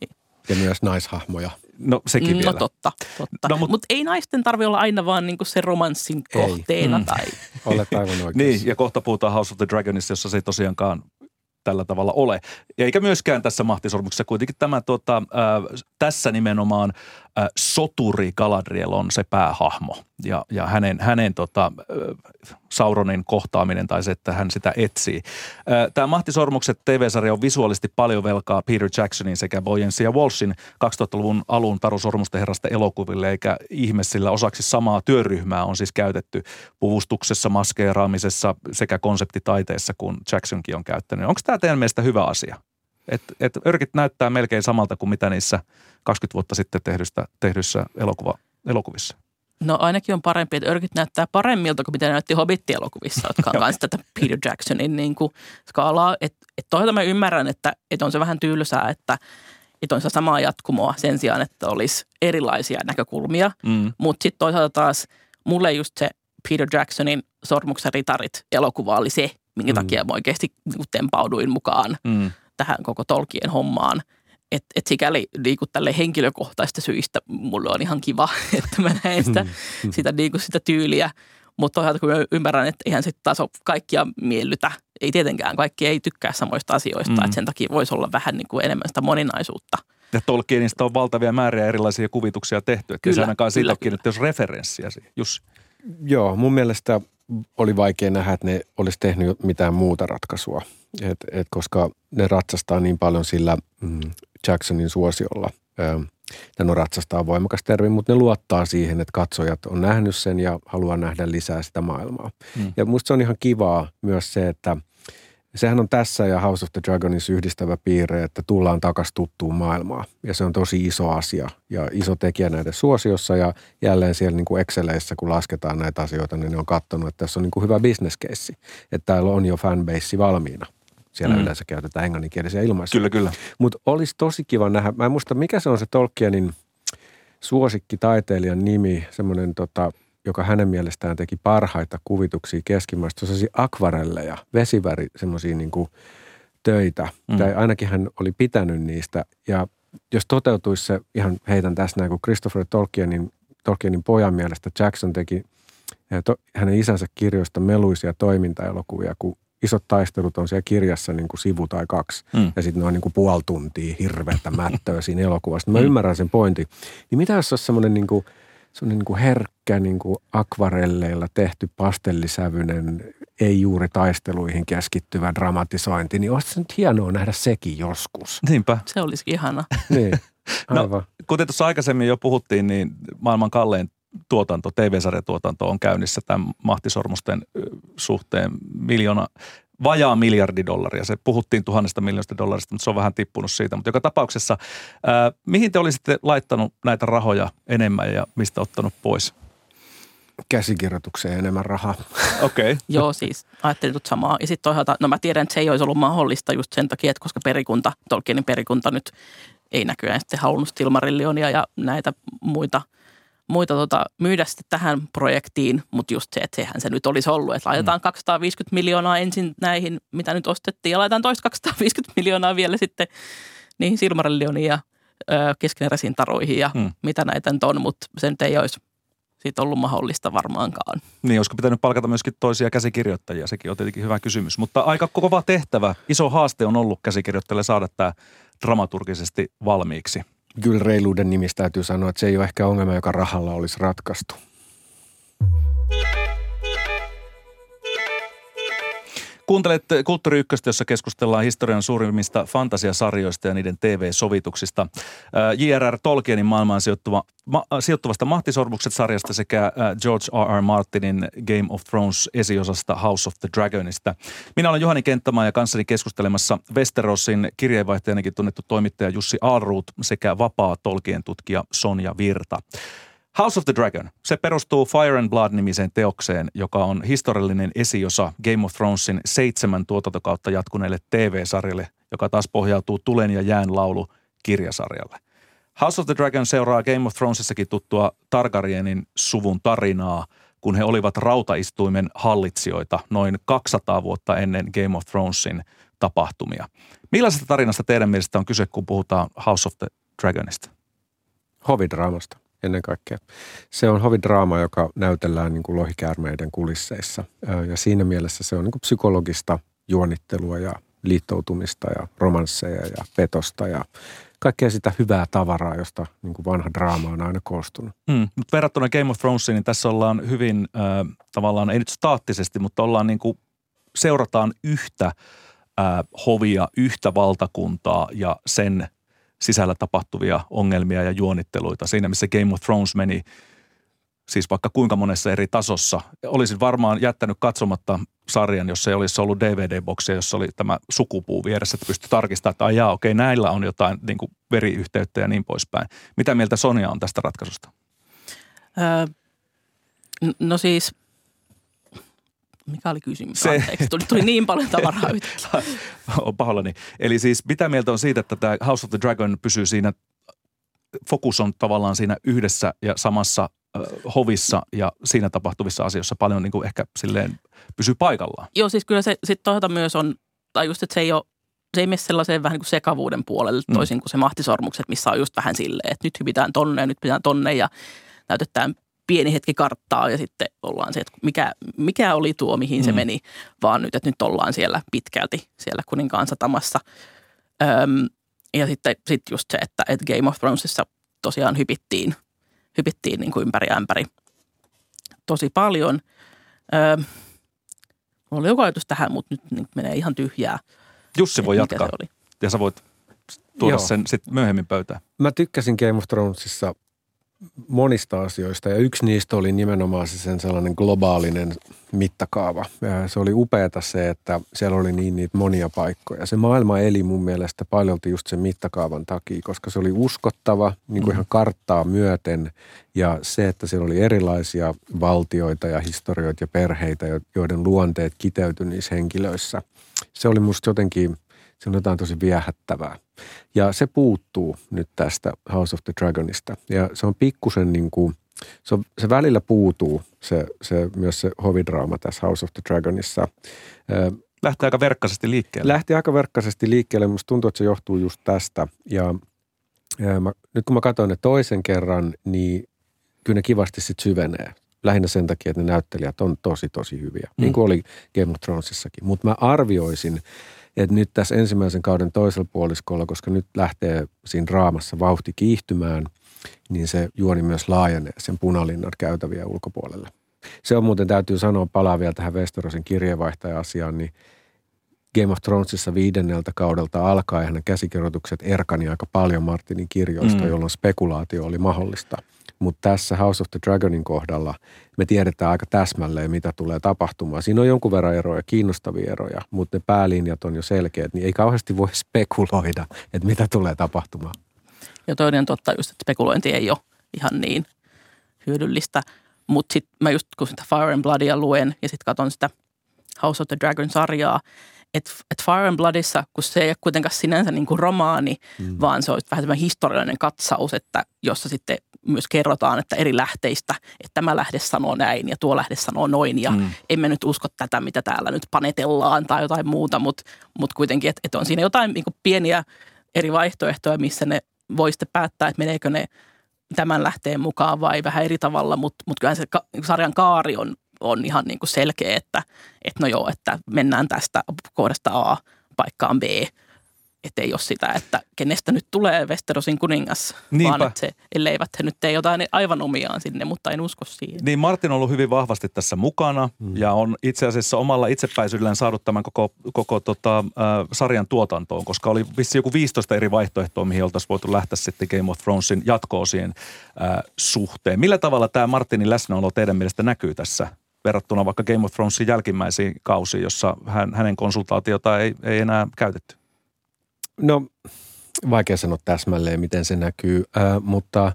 Niin. Ja myös naishahmoja. No sekin vielä. No totta, totta. No, mutta Mut ei naisten tarvitse olla aina vaan niinku sen romanssin kohteena. Mm. Tai... Olet aivan oikeassa. Niin, ja kohta puhutaan House of the Dragonista, jossa se ei tosiaankaan tällä tavalla ole. Eikä myöskään tässä Mahtisormuksessa. Kuitenkin tämä, tuota, äh, tässä nimenomaan äh, soturi Galadriel on se päähahmo. Ja, ja hänen, hänen tota, äh, Sauronin kohtaaminen tai se, että hän sitä etsii. Äh, tämä Mahtisormukset T V-sarja on visuaalisesti paljon velkaa Peter Jacksonin sekä Boyens ja Walshin kaksituhattaluvun alun Taru Sormusten Herrasta elokuville. Eikä ihme, sillä osaksi samaa työryhmää on siis käytetty puvustuksessa, maskeeraamisessa sekä konseptitaiteessa, kun Jacksonkin on käyttänyt. Onko tämä teidän mielestä hyvä asia? Että et örkit näyttää melkein samalta kuin mitä niissä kaksikymmentä vuotta sitten tehdystä, tehdyissä elokuva, elokuvissa. No ainakin on parempi, että örkit näyttää paremmilta kuin mitä näytti Hobitti-elokuvissa, jotka on myös tätä Peter Jacksonin niin kuin skaalaa. Että et toisaalta mä ymmärrän, että et on se vähän tylsää, että et on se samaa jatkumoa sen sijaan, että olisi erilaisia näkökulmia. Mm. Mutta sitten toisaalta taas mulle just se Peter Jacksonin Sormuksen ritarit -elokuva oli se, minkä mm. takia mä oikeasti tempauduin mukaan mm. tähän koko Tolkien hommaan. Että et sikäli niinku tälle henkilökohtaisista syistä mulle on ihan kiva, että mä näen sitä, mm. sitä, niinku sitä tyyliä. Mutta toisaalta kun mä ymmärrän, että eihän sitten taas ole kaikkia miellytä. Ei tietenkään, kaikki ei tykkää samoista asioista. Mm. Että sen takia voisi olla vähän niinku enemmän sitä moninaisuutta. Ja Tolkienista on valtavia määriä erilaisia kuvituksia tehty. Että se ainakaan siitä on kiinnittänyt, jos referenssiä siihen. Jussi. Joo, mun mielestä oli vaikea nähdä, että ne olisi tehnyt mitään muuta ratkaisua, et, et koska ne ratsastaa niin paljon sillä mm, Jacksonin suosiolla. Ö, no ratsastaa voimakas termi, mutta ne luottaa siihen, että katsojat on nähnyt sen ja haluaa nähdä lisää sitä maailmaa. Mm. Ja musta se on ihan kivaa myös se, että sehän on tässä ja House of the Dragonissa yhdistävä piirre, että tullaan takaisin tuttuun maailmaan. Ja se on tosi iso asia ja iso tekijä näiden suosiossa. Ja jälleen siellä niin kuin Exceleissä, kun lasketaan näitä asioita, niin ne on katsonut, että tässä on niin kuin hyvä bisneskeissi. Että täällä on jo fanbase valmiina. Siellä mm. yleensä käytetään englanninkielisiä ilmaisuja. Kyllä, kyllä. Mutta olisi tosi kiva nähdä. Mä en muista, mikä se on se Tolkienin suosikkitaiteilijan nimi, semmoinen tota... joka hänen mielestään teki parhaita kuvituksia keskimaista, sellaisia akvarelleja, vesiväri, semmoisia niin kuin töitä. Mm. Tai ainakin hän oli pitänyt niistä. Ja jos toteutuisi se, ihan heitän tässä näin, kun Christopher Tolkienin, Tolkienin pojan mielestä Jackson teki to, hänen isänsä kirjoista meluisia toimintaelokuvia, kun isot taistelut on siellä kirjassa niin kuin sivu tai kaksi. Mm. Ja sitten ne on niin kuin puoli tuntia hirveätä mättöä siinä elokuvassa. Mä mm. ymmärrän sen pointin. Niin mitä jos se olisi semmoinen niin kuin semmoinen niin herkkä niin kuin akvarelleilla tehty pastellisävyinen, ei juuri taisteluihin keskittyvä dramatisointi, niin olisi se nyt hienoa nähdä sekin joskus. Niinpä. Se olisi ihana. Niin, aivan. No, kuten tuossa aikaisemmin jo puhuttiin, niin maailman kallein tuotanto, T V-sarjatuotanto on käynnissä tämän mahtisormusten suhteen miljoona, vajaa miljardi dollaria. Se puhuttiin tuhannesta miljoonasta dollarista, mutta se on vähän tippunut siitä. Mutta joka tapauksessa, ää, mihin te olisitte laittanut näitä rahoja enemmän ja mistä ottanut pois? Käsikirjoitukseen enemmän rahaa. Okei. Okay. Joo, siis ajattelin samaa. Ja sitten toisaalta, no mä tiedän, että se ei olisi ollut mahdollista just sen takia, että koska perikunta, Tolkienin perikunta nyt ei näköjään sitten halunnut Silmarillionia ja näitä muita, muita tota, myydä sitten tähän projektiin, mutta just se, että sehän se nyt olisi ollut, että laitetaan mm. kaksisataaviisikymmentä miljoonaa ensin näihin, mitä nyt ostettiin, ja laitetaan toista kaksisataaviisikymmentä miljoonaa vielä sitten niihin Silmarillioniin ja ö, keskeneräisiin taroihin ja mm. mitä näitä nyt on, mutta se nyt ei olisi siitä ollut mahdollista varmaankaan. Niin, olisiko pitänyt palkata myöskin toisia käsikirjoittajia? Sekin on tietenkin hyvä kysymys, mutta aika kova tehtävä. Iso haaste on ollut käsikirjoittajalle saada tämä dramaturgisesti valmiiksi. Kyllä reiluuden nimistä täytyy sanoa, että se ei ole ehkä ongelma, joka rahalla olisi ratkaistu. Kuuntelet Kulttuuri Ykköstä, jossa keskustellaan historian suurimmista fantasiasarjoista ja niiden T V-sovituksista. J R R. Tolkienin maailmaan sijoittuva, ma, sijoittuvasta Mahtisormukset-sarjasta sekä George R R. Martinin Game of Thrones-esiosasta House of the Dragonista. Minä olen Juhani Kenttämaa ja kanssani keskustelemassa Westerosin kirjeenvaihtajanakin tunnettu toimittaja Jussi Ahlroth sekä vapaa Tolkien tutkija Sonja Virta. House of the Dragon. Se perustuu Fire and Blood-nimiseen teokseen, joka on historiallinen esiosa Game of Thronesin seitsemän tuotantokautta jatkuneelle T V-sarjalle, joka taas pohjautuu Tulen ja jään laulu -kirjasarjalle. House of the Dragon seuraa Game of Thronesissakin tuttua Targaryenin suvun tarinaa, kun he olivat rautaistuimen hallitsijoita noin kaksisataa vuotta ennen Game of Thronesin tapahtumia. Millaisesta tarinasta teidän mielestä on kyse, kun puhutaan House of the Dragonista? Hovidraamasta. Ennen kaikkea. Se on hovidraama, joka näytellään niin kuin lohikäärmeiden kulisseissa. Ja siinä mielessä se on niin kuin psykologista juonittelua ja liittoutumista ja romansseja ja petosta ja kaikkea sitä hyvää tavaraa, josta niin kuin vanha draama on aina koostunut. Mm, mutta verrattuna Game of Thronesiin, niin tässä ollaan hyvin äh, tavallaan, ei nyt staattisesti, mutta ollaan niin kuin, seurataan yhtä äh, hovia, yhtä valtakuntaa ja sen sisällä tapahtuvia ongelmia ja juonitteluita. Siinä, missä Game of Thrones meni siis vaikka kuinka monessa eri tasossa. Olisin varmaan jättänyt katsomatta sarjan, jossa ei olisi ollut D V D-boksia, jossa oli tämä sukupuu vieressä, että pystyi tarkistamaan, että ajaa, okei, näillä on jotain niin kuin veriyhteyttä ja niin poispäin. Mitä mieltä Sonja on tästä ratkaisusta? Öö, no siis... Mikä oli kysymys? Se... Anteeksi, tuli, tuli niin paljon tavaraa yhtäkkiä. On pahoillani. Eli siis mitä mieltä on siitä, että tämä House of the Dragon pysyy siinä, fokus on tavallaan siinä yhdessä ja samassa äh, hovissa ja siinä tapahtuvissa asioissa paljon niin kuin ehkä silleen pysyy paikallaan? Joo, siis kyllä se sitten toisaalta myös on, tai just, että se ei ole, se ei mene sellaiseen vähän niin kuin sekavuuden puolelle mm. toisin kuin se Mahtisormukset, missä on just vähän silleen, että nyt hypitään tonne ja nyt pitää tonne ja näytetään pieni hetki karttaa ja sitten ollaan se, että mikä, mikä oli tuo, mihin se mm. meni, vaan nyt, että nyt ollaan siellä pitkälti siellä kuninkaan satamassa. Öm, ja sitten sit just se, että, että Game of Thronesissa tosiaan hypittiin, hypittiin niin kuin ympäri ämpäri tosi paljon. Öm, oli joku ajatus tähän, mutta nyt niin menee ihan tyhjää. Jussi voi jatkaa ja sä voit tuoda Joo. sen sitten myöhemmin pöytään. Mä tykkäsin Game of Thronesissa monista asioista ja yksi niistä oli nimenomaan se sen sellainen globaalinen mittakaava. Se oli upeata se, että siellä oli niin niitä monia paikkoja. Se maailma eli mun mielestä paljolti just sen mittakaavan takia, koska se oli uskottava niin kuin ihan karttaa myöten ja se, että siellä oli erilaisia valtioita ja historioita ja perheitä, joiden luonteet kiteytyi niissä henkilöissä. Se oli musta jotenkin, se on jotain tosi viehättävää. Ja se puuttuu nyt tästä House of the Dragonista. Ja se on pikkusen niin kuin, se, on, se välillä puutuu se, se, myös se hovidraama tässä House of the Dragonissa. Lähti aika verkkaisesti liikkeelle. Lähti aika verkkaisesti liikkeelle. Musta tuntuu, että se johtuu just tästä. Ja, ja mä, nyt kun mä katsoin ne toisen kerran, niin kyllä ne kivasti sitten syvenee. Lähinnä sen takia, että ne näyttelijät on tosi, tosi hyviä. Mm. Niin kuin oli Game of Thronesissakin. Mutta mä arvioisin, että nyt tässä ensimmäisen kauden toisella puoliskolla, koska nyt lähtee siinä draamassa vauhti kiihtymään, niin se juoni myös laajenee sen Punalinnan käytäviä ulkopuolelle. Se on muuten, täytyy sanoa, palaa vielä tähän Westerosin kirjeenvaihtaja-asiaan, niin Game of Thronesissa viidenneltä kaudelta alkaa ja hänen käsikirjoitukset erkani aika paljon Martinin kirjoista, mm. jolloin spekulaatio oli mahdollista. mutta tässä House of the Dragonin kohdalla me tiedetään aika täsmälleen, mitä tulee tapahtumaan. Siinä on jonkun verran eroja, kiinnostavia eroja, mutta ne päälinjat on jo selkeät, niin ei kauheasti voi spekuloida, että mitä tulee tapahtumaan. Ja toinen totta just, että spekulointi ei ole ihan niin hyödyllistä, mutta sitten mä just kun sitä Fire and Bloodia luen ja sitten katson sitä House of the Dragon-sarjaa, että et Fire and Bloodissa, kun se ei ole kuitenkaan sinänsä niin kuin romaani, mm. vaan se on vähän semmoinen historiallinen katsaus, että jossa sitten myös kerrotaan, että eri lähteistä, että tämä lähde sanoo näin ja tuo lähde sanoo noin ja mm. emme nyt usko tätä, mitä täällä nyt panetellaan tai jotain muuta, mutta mut kuitenkin, että et on siinä jotain niin kuin pieniä eri vaihtoehtoja, missä ne voi sitten päättää, että meneekö ne tämän lähteen mukaan vai vähän eri tavalla, mutta mut kyllähän se ka- sarjan kaari on on ihan niin kuin selkeä, että, että no joo, että mennään tästä kohdasta A paikkaan B. Että ei ole sitä, että kenestä nyt tulee Westerosin kuningas, Niinpä. Vaan että se, elleivät he nyt tee jotain aivan omiaan sinne, mutta en usko siihen. Niin, Martin on ollut hyvin vahvasti tässä mukana mm. ja on itse asiassa omalla itsepäisyydellään saanut tämän koko, koko tota, äh, sarjan tuotantoon, koska oli vissiin joku viisitoista eri vaihtoehtoa, mihin oltaisiin voitu lähteä sitten Game of Thronesin jatko-osien äh, suhteen. Millä tavalla tämä Martinin läsnäolo teidän mielestä näkyy tässä verrattuna vaikka Game of Thronesin jälkimmäisiin kausiin, jossa hän, hänen konsultaatiota ei, ei enää käytetty? No, vaikea sanoa täsmälleen, miten se näkyy, äh, mutta äh,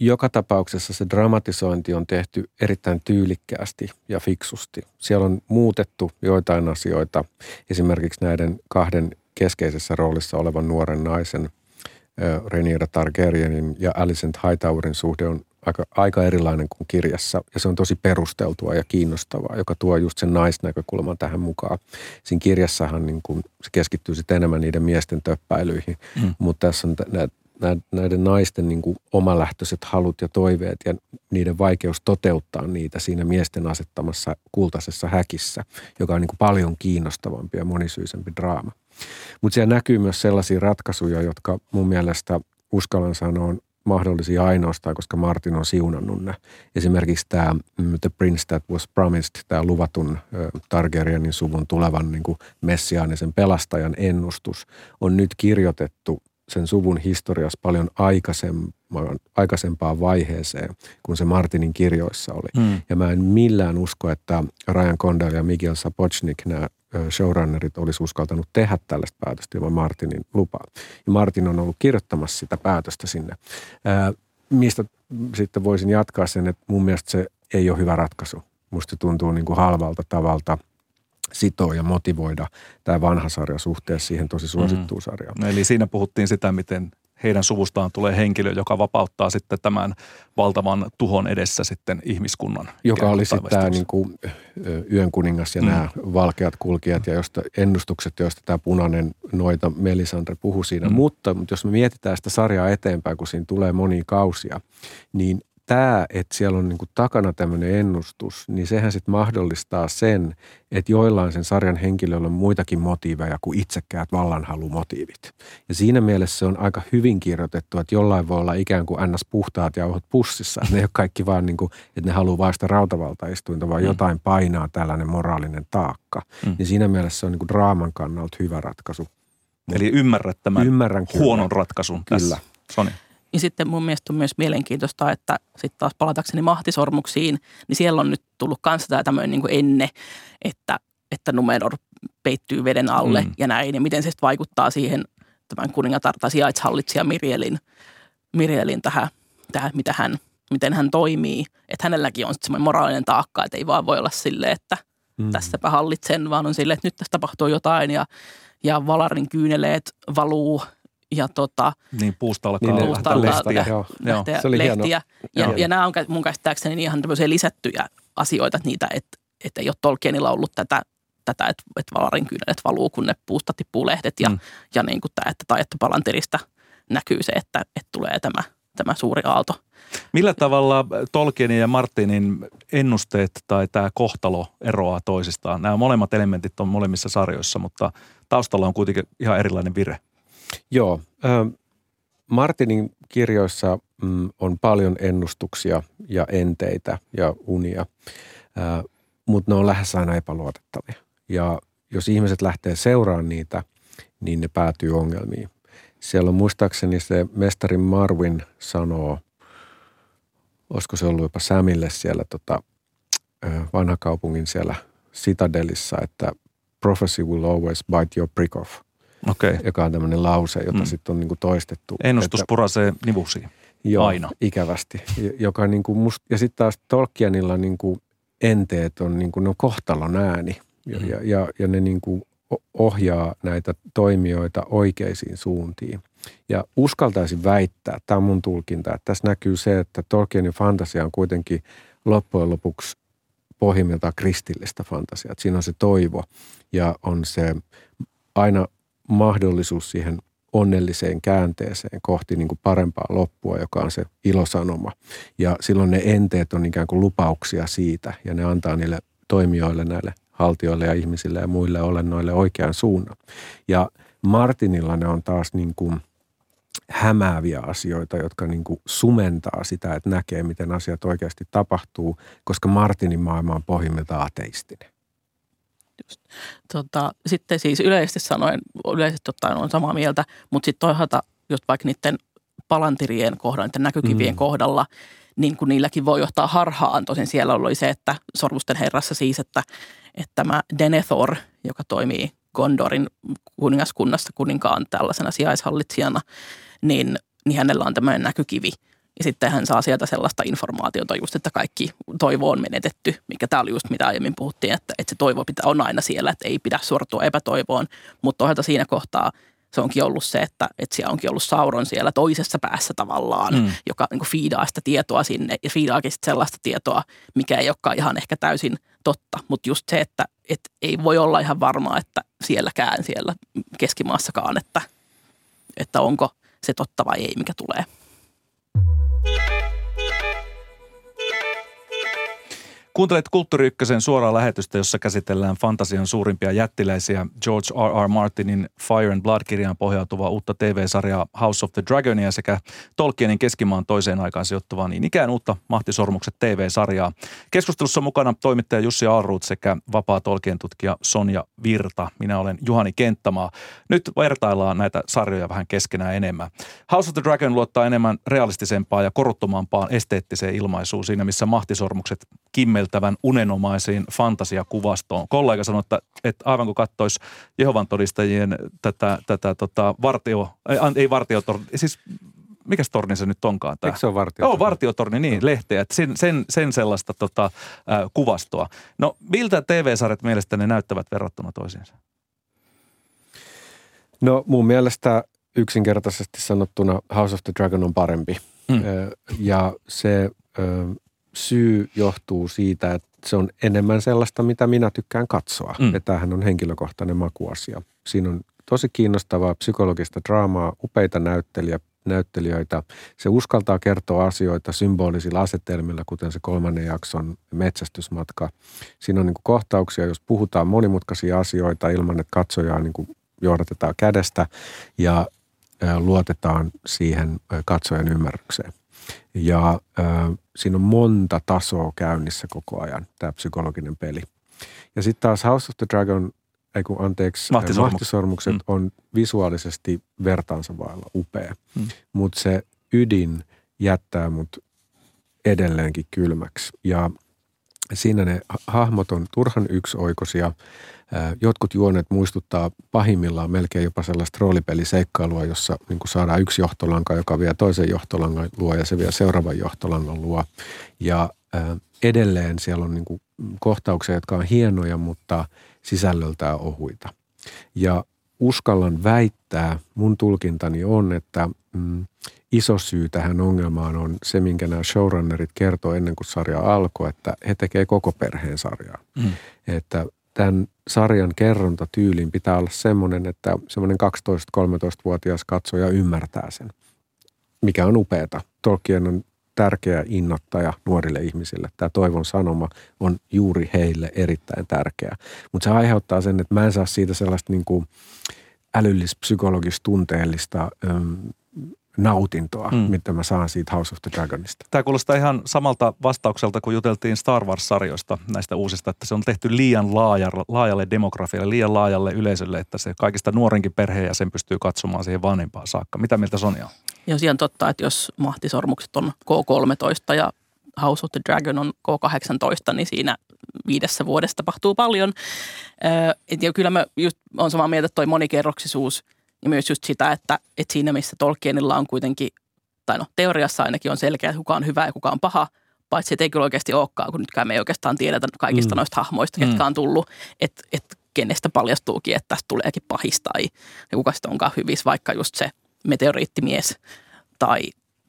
joka tapauksessa se dramatisointi on tehty erittäin tyylikkäästi ja fiksusti. Siellä on muutettu joitain asioita, esimerkiksi näiden kahden keskeisessä roolissa olevan nuoren naisen, äh, Rhaenyra Targaryenin ja Alicent Hightowrin suhde on aika, aika erilainen kuin kirjassa, ja se on tosi perusteltua ja kiinnostavaa, joka tuo just sen naisnäkökulman tähän mukaan. Siinä kirjassahan niin kun, se keskittyy sitten enemmän niiden miesten töppäilyihin, mm. mutta tässä on t- näiden naisten niin kun, omalähtöiset halut ja toiveet ja niiden vaikeus toteuttaa niitä siinä miesten asettamassa kultaisessa häkissä, joka on niin kun, paljon kiinnostavampi ja monisyisempi draama. Mutta siellä näkyy myös sellaisia ratkaisuja, jotka mun mielestä uskallan sanoa mahdollisia ainoastaan, koska Martin on siunannut ne. Esimerkiksi tämä The Prince That Was Promised, tämä luvatun Targaryenin suvun tulevan niin kuin messiaanisen pelastajan ennustus, on nyt kirjoitettu sen suvun historiassa paljon aikaisempaan vaiheeseen, kuin se Martinin kirjoissa oli. Mm. Ja mä en millään usko, että Ryan Condal ja Miguel Sapochnik, nämä showrunnerit, olisi uskaltanut tehdä tällaista päätöstä ilman Martinin lupaa. Ja Martin on ollut kirjoittamassa sitä päätöstä sinne. Ää, mistä sitten voisin jatkaa sen, että mun mielestä se ei ole hyvä ratkaisu. Musta tuntuu niin kuin halvalta tavalta sitoa ja motivoida tämä vanha sarja suhteessa siihen tosi suosittuun mm-hmm. sarjaan. Eli siinä puhuttiin sitä, miten heidän suvustaan tulee henkilö, joka vapauttaa sitten tämän valtavan tuhon edessä sitten ihmiskunnan. Joka oli sitten tämä niin kuin Yön kuningas ja mm. nämä valkeat kulkijat ja josta, ennustukset, joista tämä punainen noita Melisandre puhui siinä. Mm. Mutta, mutta jos me mietitään sitä sarjaa eteenpäin, kun siinä tulee monia kausia, niin tämä, että siellä on niin kuin takana tämmöinen ennustus, niin sehän sitten mahdollistaa sen, että joillain sen sarjan henkilöillä on muitakin motiiveja kuin itsekkäät vallanhalumotiivit. Ja siinä mielessä se on aika hyvin kirjoitettu, että jollain voi olla ikään kuin ns. Puhtaat jauhot pussissa. Ne ei ole kaikki vaan niin kuin, että ne haluaa vain sitä rautavaltaistuinta, vaan mm. jotain painaa tällainen moraalinen taakka. Mm. Ja siinä mielessä se on niin kuin draaman kannalta hyvä ratkaisu. Eli ymmärrät tämän Ymmärrän huonon kyllä. ratkaisun tässä. Kyllä. Soni. Ja sitten mun mielestä on myös mielenkiintoista, että sitten taas palatakseni Mahtisormuksiin, niin siellä on nyt tullut kanssa tämä tämmöinen niin kuin enne, että, että Númenor peittyy veden alle mm. ja näin. Ja miten se sitten vaikuttaa siihen tämän kuningatarta sijaitshallitsija Mirielin, Mirielin tähän, tähän mitä hän, miten hän toimii. Että hänelläkin on sitten semmoinen moraalinen taakka, että ei vaan voi olla silleen, että mm. tässäpä hallitsen, vaan on silleen, että nyt tässä tapahtuu jotain ja, ja Valarin kyyneleet valuu. Ja tota, niin puusta alkaa niin puusta lehtiä. Joo. lehtiä, joo. lehtiä. Ja, joo. ja nämä on mun käsittääkseni ihan tämmöisiä lisättyjä asioita, että niitä, että et ei ole Tolkienilla ollut tätä, tätä että et Valarin kyynelet valuu, kun ne puusta tippuu lehdet. Ja, mm. ja niin kuin tämä, että, tai että Palantirista näkyy se, että, että tulee tämä, tämä suuri aalto. Millä tavalla Tolkienin ja Martinin ennusteet tai tämä kohtalo eroaa toisistaan? Nämä molemmat elementit on molemmissa sarjoissa, mutta taustalla on kuitenkin ihan erilainen vire. Joo. Martinin kirjoissa on paljon ennustuksia ja enteitä ja unia, mutta ne on lähes aina epäluotettavia. Ja jos ihmiset lähtee seuraamaan niitä, niin ne päätyy ongelmiin. Siellä on muistaakseni se mestari Marwyn sanoo olisiko se ollut jopa Samille siellä tota, vanhakaupungin siellä Citadelissa, että prophecy will always bite your prick off. Okay. Joka on tämmöinen lause, jota mm. sitten on niinku toistettu. Ennustus purasee nivusiin. Joo, aina. Ikävästi. Joka niinku must... Ja sitten taas Tolkienilla niinku enteet on, niinku, ne on kohtalon ääni. Ja, mm. ja, ja, ja ne niinku ohjaa näitä toimijoita oikeisiin suuntiin. Ja uskaltaisin väittää, tämä on mun tulkinta, että tässä näkyy se, että Tolkienin fantasia on kuitenkin loppujen lopuksi pohjimmiltaan kristillistä fantasiaa. Siinä on se toivo ja on se aina mahdollisuus siihen onnelliseen käänteeseen kohti niin kuin parempaa loppua, joka on se ilosanoma. Ja silloin ne enteet on ikään kuin lupauksia siitä ja ne antaa niille toimijoille, näille haltijoille ja ihmisille ja muille olennoille oikean suunnan. Ja Martinilla ne on taas niin kuin hämääviä asioita, jotka niin kuin sumentaa sitä, että näkee, miten asiat oikeasti tapahtuu, koska Martinin maailma on pohjimmiltaan ateistinen. Just. Tota, sitten siis yleisesti sanoen, yleisesti ottaen on samaa mieltä, mutta sitten toisaalta just vaikka niiden palantirien kohdalla, niiden näkykivien mm. kohdalla, niin kun niilläkin voi johtaa harhaan. Tosin siellä oli se, että Sormusten herrassa siis, että, että tämä Denethor, joka toimii Gondorin kuningaskunnassa kuninkaan tällaisena sijaishallitsijana, niin, niin hänellä on tämmöinen näkykivi. Ja sitten hän saa sieltä sellaista informaatiota just, että kaikki toivo on menetetty, mikä tämä oli just mitä aiemmin puhuttiin, että, että se toivo pitää, on aina siellä, että ei pidä sortua epätoivoon. Mutta toisaalta siinä kohtaa se onkin ollut se, että, että siellä onkin ollut Sauron siellä toisessa päässä tavallaan, mm. joka niin kuin fiidaa sitä tietoa sinne ja fiidaakin sellaista tietoa, mikä ei olekaan ihan ehkä täysin totta. Mutta just se, että, että ei voi olla ihan varmaa, että sielläkään siellä Keskimaassakaan, että, että onko se totta vai ei, mikä tulee. Kuuntelet Kulttuuri Ykkösen suoraa lähetystä, jossa käsitellään fantasian suurimpia jättiläisiä George R. R. Martinin Fire and Blood-kirjaan pohjautuvaa uutta T V-sarjaa House of the Dragonia sekä Tolkienin Keskimaan toiseen aikaan sijoittuvaa niin ikään uutta Mahtisormukset T V-sarjaa. Keskustelussa mukana toimittaja Jussi Ahlroth sekä vapaa Tolkien-tutkija Sonja Virta. Minä olen Juhani Kenttämaa. Nyt vertaillaan näitä sarjoja vähän keskenään enemmän. House of the Dragon luottaa enemmän realistisempaan ja koruttomampaan esteettiseen ilmaisuun siinä, missä Mahtisormukset kimmeltää tämän unenomaisiin fantasiakuvastoon. Kollega sanoi, että, että aivan kun katsoisi Jehovan todistajien tätä, tätä tota, vartio, ei, ei vartiotorni, siis mikäs torni se nyt onkaan tämä? Eikö se ole vartiotorni? Joo, vartiotorni, niin, lehteä. Sen, sen, sen sellaista tota, äh, kuvastoa. No, miltä T V-sarjat mielestäni näyttävät verrattuna toisiinsa? No, mun mielestä yksinkertaisesti sanottuna House of the Dragon on parempi. Mm. Ja se... Syy johtuu siitä, että se on enemmän sellaista, mitä minä tykkään katsoa. Mm. Ja tämähän on henkilökohtainen makuasia. Siinä on tosi kiinnostavaa psykologista draamaa, upeita näyttelijä, näyttelijöitä. Se uskaltaa kertoa asioita symbolisilla asetelmilla, kuten se kolmannen jakson metsästysmatka. Siinä on niin kuin kohtauksia, jos puhutaan monimutkaisia asioita ilman, että katsojaa niin kuin johdatetaan kädestä ja luotetaan siihen katsojan ymmärrykseen. Ja ö, siinä on monta tasoa käynnissä koko ajan, tämä psykologinen peli. Ja sitten taas House of the Dragon, ei kun anteeksi, Mahtisormukset, Mahtisormukset mm. on visuaalisesti vertaansa vailla upea. Mm. Mutta se ydin jättää mut edelleenkin kylmäksi. Ja siinä ne hahmot on turhan yksioikoisia. Jotkut juonet muistuttaa pahimmillaan melkein jopa sellaista roolipelisseikkailua, jossa niin kuin saadaan yksi johtolanka, joka vie toisen johtolangan luo ja se vie seuraavan johtolangan luo. Ja edelleen siellä on niin kuin kohtauksia, jotka on hienoja, mutta sisällöltään ohuita. Ja uskallan väittää, mun tulkintani on, että mm, iso syy tähän ongelmaan on se, minkä nämä showrunnerit kertoo ennen kuin sarja alkoi, että he tekee koko perheen sarjaa. Mm. Että tämän sarjan kerrontatyyliin pitää olla semmoinen, että semmoinen kaksitoista-kolmetoistavuotias katsoja ymmärtää sen, mikä on upeata. Tolkien on tärkeä innoittaja nuorille ihmisille. Tämä toivon sanoma on juuri heille erittäin tärkeä. Mutta se aiheuttaa sen, että mä en saa siitä sellaista niin kuin älyllis-psykologis-tunteellista öm, nautintoa, mm. mitä mä saan siitä House of the Dragonista. Tämä kuulostaa ihan samalta vastaukselta, kun juteltiin Star Wars-sarjoista näistä uusista, että se on tehty liian laajalle, laajalle demografialle, liian laajalle yleisölle, että se kaikista nuorenkin perheen ja sen pystyy katsomaan siihen vanhempaan saakka. Mitä mieltä Sonja on? Jos ihan totta, että jos Mahtisormukset on K kolmetoista ja House of the Dragon on K kahdeksantoista, niin siinä viidessä vuodessa tapahtuu paljon. Ja kyllä mä just olen samaa mieltä, että toi monikerroksisuus ja myös just sitä, että, että siinä missä Tolkienilla on kuitenkin, tai no teoriassa ainakin on selkeä, että kuka on hyvä ja kuka on paha, paitsi että ei kyllä oikeasti olekaan, kun nytkään me ei oikeastaan tiedetä kaikista mm. noista hahmoista, ketkä on tullut, että et kenestä paljastuukin, että tästä tuleekin pahis tai kuka sitten onkaan hyvissä, vaikka just se meteoriittimies tai,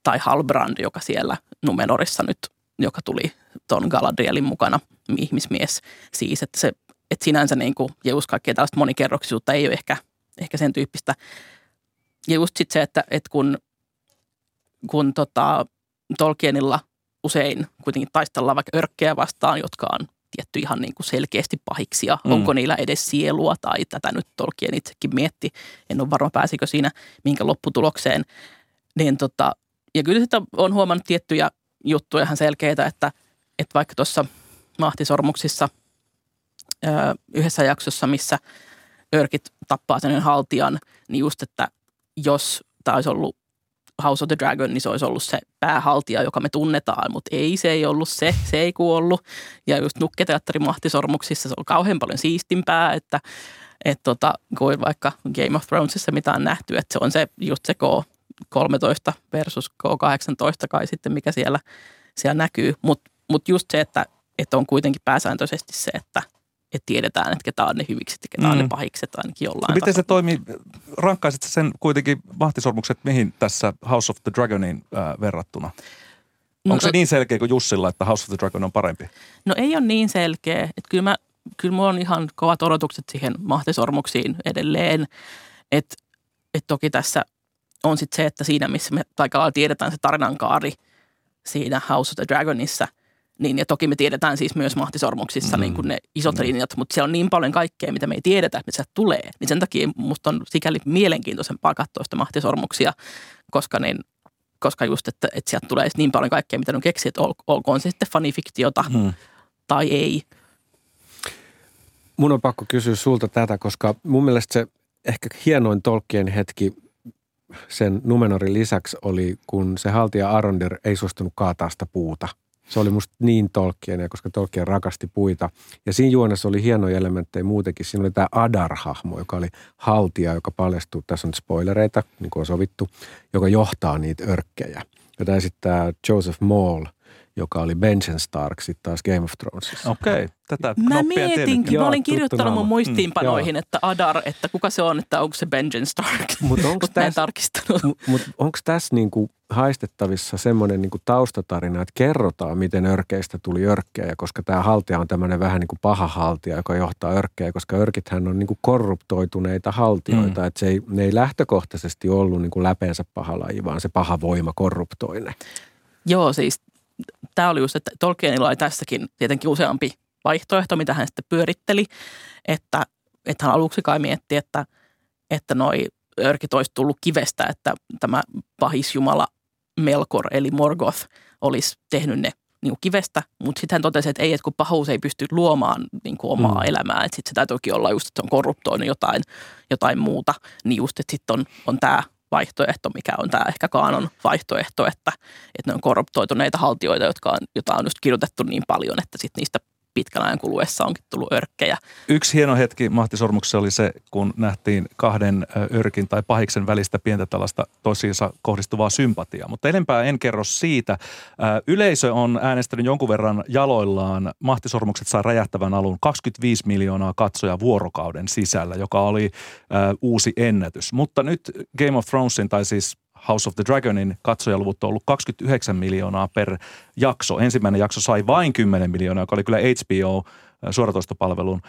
tai Halbrand, joka siellä Númenorissa nyt, joka tuli ton Galadrielin mukana, ihmismies siis, että se, et sinänsä niin kuin, ja just kaikkea tällaista monikerroksisuutta ei ole ehkä, ehkä sen tyyppistä. Ja just sitten se, että et kun, kun tota, Tolkienilla usein kuitenkin taistellaan vaikka örkkejä vastaan, jotka on tietty ihan niin kuin selkeästi pahiksi ja mm. onko niillä edes sielua tai tätä nyt Tolkien itsekin mietti. En ole varma pääsikö siinä minkä lopputulokseen. Niin tota, ja kyllä sitä on huomannut tiettyjä juttuja ihan selkeitä, että, että vaikka tuossa Mahtisormuksissa öö, yhdessä jaksossa, missä örkit tappaa sen haltijan, niin just, että jos tämä olisi ollut House of the Dragon, niin se olisi ollut se päähaltija, joka me tunnetaan, mutta ei, se ei ollut se, se ei kuollut. Ja just Nukketeatterin Mahtisormuksissa se on kauhean paljon siistimpää, että et tota, kuin vaikka Game of Thronesissa mitään nähty, että se on se just se K kolmetoista versus K kahdeksantoista kai sitten, mikä siellä, siellä näkyy. Mutta mut just se, että et on kuitenkin pääsääntöisesti se, että et tiedetään, että ketä on ne hyvikset ja ketä mm. on ne pahikset ainakin jollain tavalla. Miten se toimii? Rankkaisit sen kuitenkin Mahtisormukset mihin tässä House of the Dragonin äh, verrattuna? Onko no, se niin selkeä kuin Jussilla, että House of the Dragon on parempi? No ei ole niin selkeä. Että kyllä, mä, kyllä mulla on ihan kovat odotukset siihen Mahtisormuksiin edelleen. Että et toki tässä on sitten se, että siinä missä me taikalla tiedetään se tarinankaari siinä House of the Dragonissa, niin, ja toki me tiedetään siis myös Mahtisormuksissa mm. niin kuin ne isot mm. linjat, mutta siellä on niin paljon kaikkea, mitä me ei tiedetä, että se tulee. Niin sen takia musta on sikäli mielenkiintoisempaa katsoa sitä Mahtisormuksia, koska, niin, koska just, että, että sieltä tulee niin paljon kaikkea, mitä ne on keksinyt, ol, olkoon se sitten fanifiktiota mm. tai ei. Mun on pakko kysyä sulta tätä, koska mun mielestä se ehkä hienoin Tolkien hetki sen Númenorin lisäksi oli, kun se haltija Arondir ei suostunut kaataa sitä puuta. Se oli musta niin Tolkienia, koska Tolkien rakasti puita. Ja siinä juonessa oli hienoja elementtejä muutenkin. Siinä oli tämä Adar-hahmo, joka oli haltija, joka paljastuu. Tässä on spoilereita, niin kuin on sovittu, joka johtaa niitä örkkejä. Jota esittää Joseph Maul, joka oli Benjen Stark sitten taas Game of Thronesissa. Okei, okay. Tätä mä mietinkin. Joo, mä olin kirjoittanut mun muistiinpanoihin, mm, että Adar, että kuka se on, että onko se Benjen Stark. Mutta onko tässä, mut onko tässä niinku haistettavissa semmoinen niinku taustatarina, että kerrotaan, miten örkeistä tuli örkkejä, koska tämä haltija on tämmöinen vähän niinku paha haltija, joka johtaa örkkejä, koska örkithän on niinku korruptoituneita haltijoita, mm. että se ei, ne ei lähtökohtaisesti ollut niinku läpeensä paha laji, vaan se paha voima korruptoinen. Joo, siis tämä oli just, että Tolkienilla oli tässäkin tietenkin useampi vaihtoehto, mitä hän sitten pyöritteli, että, että hän aluksi kai mietti, että, että noi örkit olisi tullut kivestä, että tämä pahisjumala Melkor eli Morgoth olisi tehnyt ne niin kuin kivestä, mutta sitten hän totesi, että ei, että kun pahuus ei pysty luomaan niin kuin omaa mm. elämää, että sitten se täytyykin olla just, että se on korruptoinut jotain, jotain muuta, niin just, että sitten on, on tämä vaihtoehto, mikä on tämä ehkä kaanon vaihtoehto, että, että ne on korruptoituneita haltijoita, jotka on, jota on just kirjoitettu niin paljon, että sitten niistä pitkän ajan kuluessa onkin tullut örkkejä. Yksi hieno hetki Mahtisormuksessa oli se, kun nähtiin kahden örkin tai pahiksen välistä pientä tällaista tosiinsa kohdistuvaa sympatiaa, mutta enempää en kerro siitä. Yleisö on äänestänyt jonkun verran jaloillaan. Mahtisormukset saa räjähtävän alun kaksikymmentäviisi miljoonaa katsoja vuorokauden sisällä, joka oli uusi ennätys. Mutta nyt Game of Thronesin tai siis House of the Dragonin katsojaluvut on ollut kaksikymmentäyhdeksän miljoonaa per jakso. Ensimmäinen jakso sai vain kymmenen miljoonaa, joka oli kyllä H B O-suoratoistopalvelun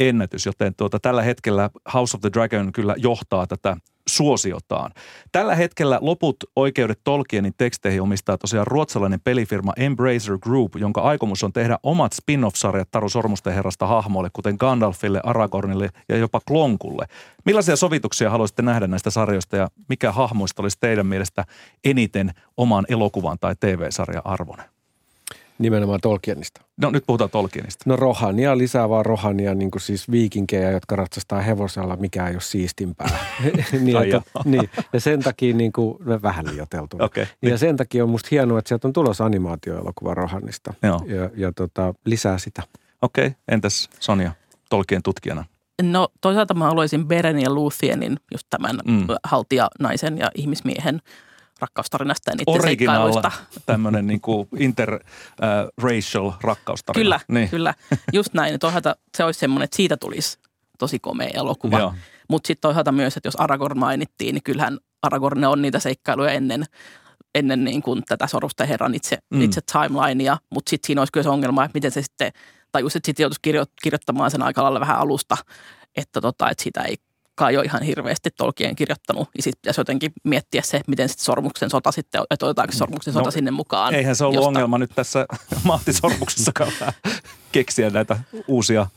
ennätys, joten tuota, tällä hetkellä House of the Dragon kyllä johtaa tätä suosiotaan. Tällä hetkellä loput oikeudet Tolkienin teksteihin omistaa tosiaan ruotsalainen pelifirma Embracer Group, jonka aikomus on tehdä omat spin-off-sarjat Taru Sormusten Herrasta hahmoille, kuten Gandalfille, Aragornille ja jopa Klonkulle. Millaisia sovituksia haluaisitte nähdä näistä sarjoista ja mikä hahmoista olisi teidän mielestä eniten oman elokuvan tai T V-sarjan arvoinen? Nimenomaan Tolkienista. No nyt puhutaan Tolkienista. No Rohania, lisää vaan Rohania, niin kuin siis viikinkejä, jotka ratsastaa hevosella, mikä ei ole siistimpää. niin, että, niin, ja sen takia niin kuin, vähän liioiteltu. Okay, ja niin. Sen takia on musta hienoa, että sieltä on tulossa animaatioelokuva Rohanista. Joo. Ja, ja tota, lisää sitä. Okei, okay. Entäs Sonja, Tolkien tutkijana? No toisaalta mä haluaisin Beren ja Luthienin, just tämän mm. haltijanaisen ja ihmismiehen rakkaustarinasta ja niiden seikkailuista. Tämmöinen niin kuin interracial äh, rakkaustarina. Kyllä, niin. kyllä. Just näin. Toisaalta se olisi semmoinen, että siitä tulisi tosi komea elokuva. Mutta sitten toisaalta myös, että jos Aragorn mainittiin, niin kyllähän Aragorn on niitä seikkailuja ennen, ennen niin kuin tätä Sormusten herran itse, mm. itse timelinea. Mutta sitten siinä olisi kyllä se ongelma, että miten se sitten, tai just sitten joutuisi kirjo, kirjoittamaan sen aika lailla vähän alusta, että, tota, että siitä ei kai ole ihan hirveästi Tolkien kirjoittanut. Ja sitten pitäisi jotenkin miettiä se, miten sitten Sormuksen sota sitten, että otetaanko Sormuksen sota no, sinne mukaan. Eihän se ollut josta... ongelma nyt tässä Mahtisormuksessakaan keksiä näitä uusia äh,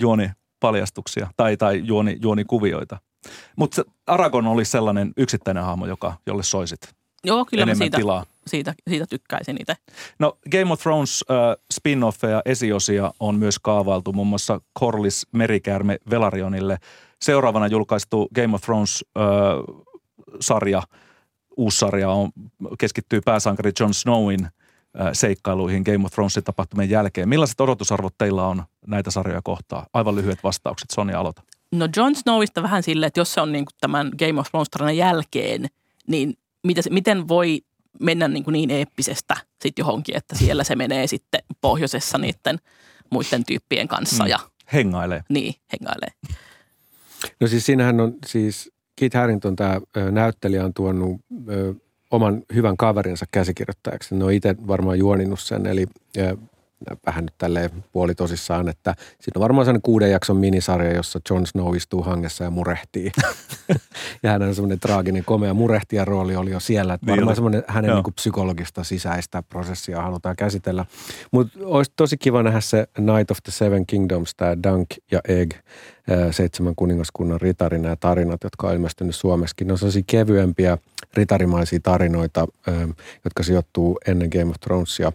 juonipaljastuksia tai, tai juoni, juonikuvioita. Mutta Aragorn oli sellainen yksittäinen hahmo, joka, jolle soisit Joo, kyllä enemmän siitä, tilaa. Siitä, siitä tykkäisin itse. No Game of Thrones äh, spin-offeja, esiosia on myös kaavailtu muun muassa Corlys Merikäärme Velarionille. Seuraavana julkaistu Game of Thrones-sarja, äh, uusi sarja, on, keskittyy pääsankari Jon Snowin äh, seikkailuihin Game of Thronesin tapahtumien jälkeen. Millaiset odotusarvot teillä on näitä sarjoja kohtaan? Aivan lyhyet vastaukset. Sonja, aloita. No Jon Snowista vähän silleen, että jos se on niin kuin tämän Game of Thrones-tarinan jälkeen, niin mitä, miten voi mennä niin, kuin niin eeppisestä sitten johonkin, että siellä se menee sitten pohjoisessa niiden muiden tyyppien kanssa. Ja, mm, hengailee. Niin, hengailee. No siis siinähän on siis, Kit Harington tämä näyttelijä on tuonut ö, oman hyvän kaverinsa käsikirjoittajaksi. Ne on itse varmaan juoninut sen, eli ö, vähän nyt tälleen puolitosissaan, että siinä on varmaan sellainen kuuden jakson minisarja, jossa Jon Snow istuu hangessa ja murehtii. ja hän on semmoinen traaginen, komea murehtijan rooli oli jo siellä. Että varmaan semmoinen hänen niin kuin psykologista sisäistä prosessia halutaan käsitellä. Mutta olisi tosi kiva nähdä se Night of the Seven Kingdoms, tämä Dunk ja Egg, seitsemän kuningaskunnan ritarina ja tarinat, jotka on ilmestynyt Suomessakin. Ne on sellaisia kevyempiä ritarimaisia tarinoita, jotka sijoittuu ennen Game of Thronesia.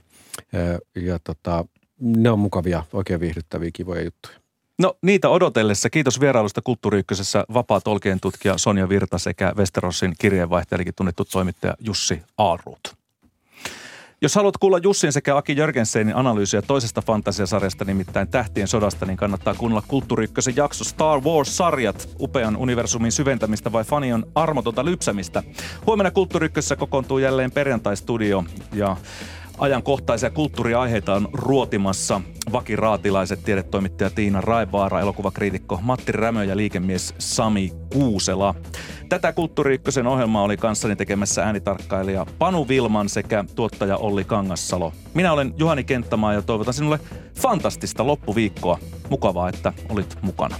Ja, ja tota, ne on mukavia, oikein viihdyttäviä, kivoja juttuja. No niitä odotellessa. Kiitos vierailusta Kulttuuri Ykkösessä vapaa Tolkien tutkija Sonja Virta sekä Westerosin kirjeenvaihtajakin tunnettu toimittaja Jussi Ahlroth. Jos haluat kuulla Jussin sekä Aki Jörgensenin analyysiä toisesta fantasiasarjasta, nimittäin Tähtien sodasta, niin kannattaa kuunnella Kulttuuri Ykkösen jakso Star Wars-sarjat, upean universumin syventämistä vai fanion armotonta lypsämistä. Huomenna Kulttuuri Ykkösessä kokoontuu jälleen perjantai-studio ja... ajankohtaisia kulttuuriaiheita on ruotimassa vakiraatilaiset tiedetoimittaja Tiina Raivaara, elokuvakriitikko Matti Rämö ja liikemies Sami Kuusela. Tätä Kulttuuri Ykkösen ohjelmaa oli kanssani tekemässä äänitarkkailija Panu Vilman sekä tuottaja Olli Kangassalo. Minä olen Juhani Kenttämaa ja toivotan sinulle fantastista loppuviikkoa. Mukavaa, että olit mukana.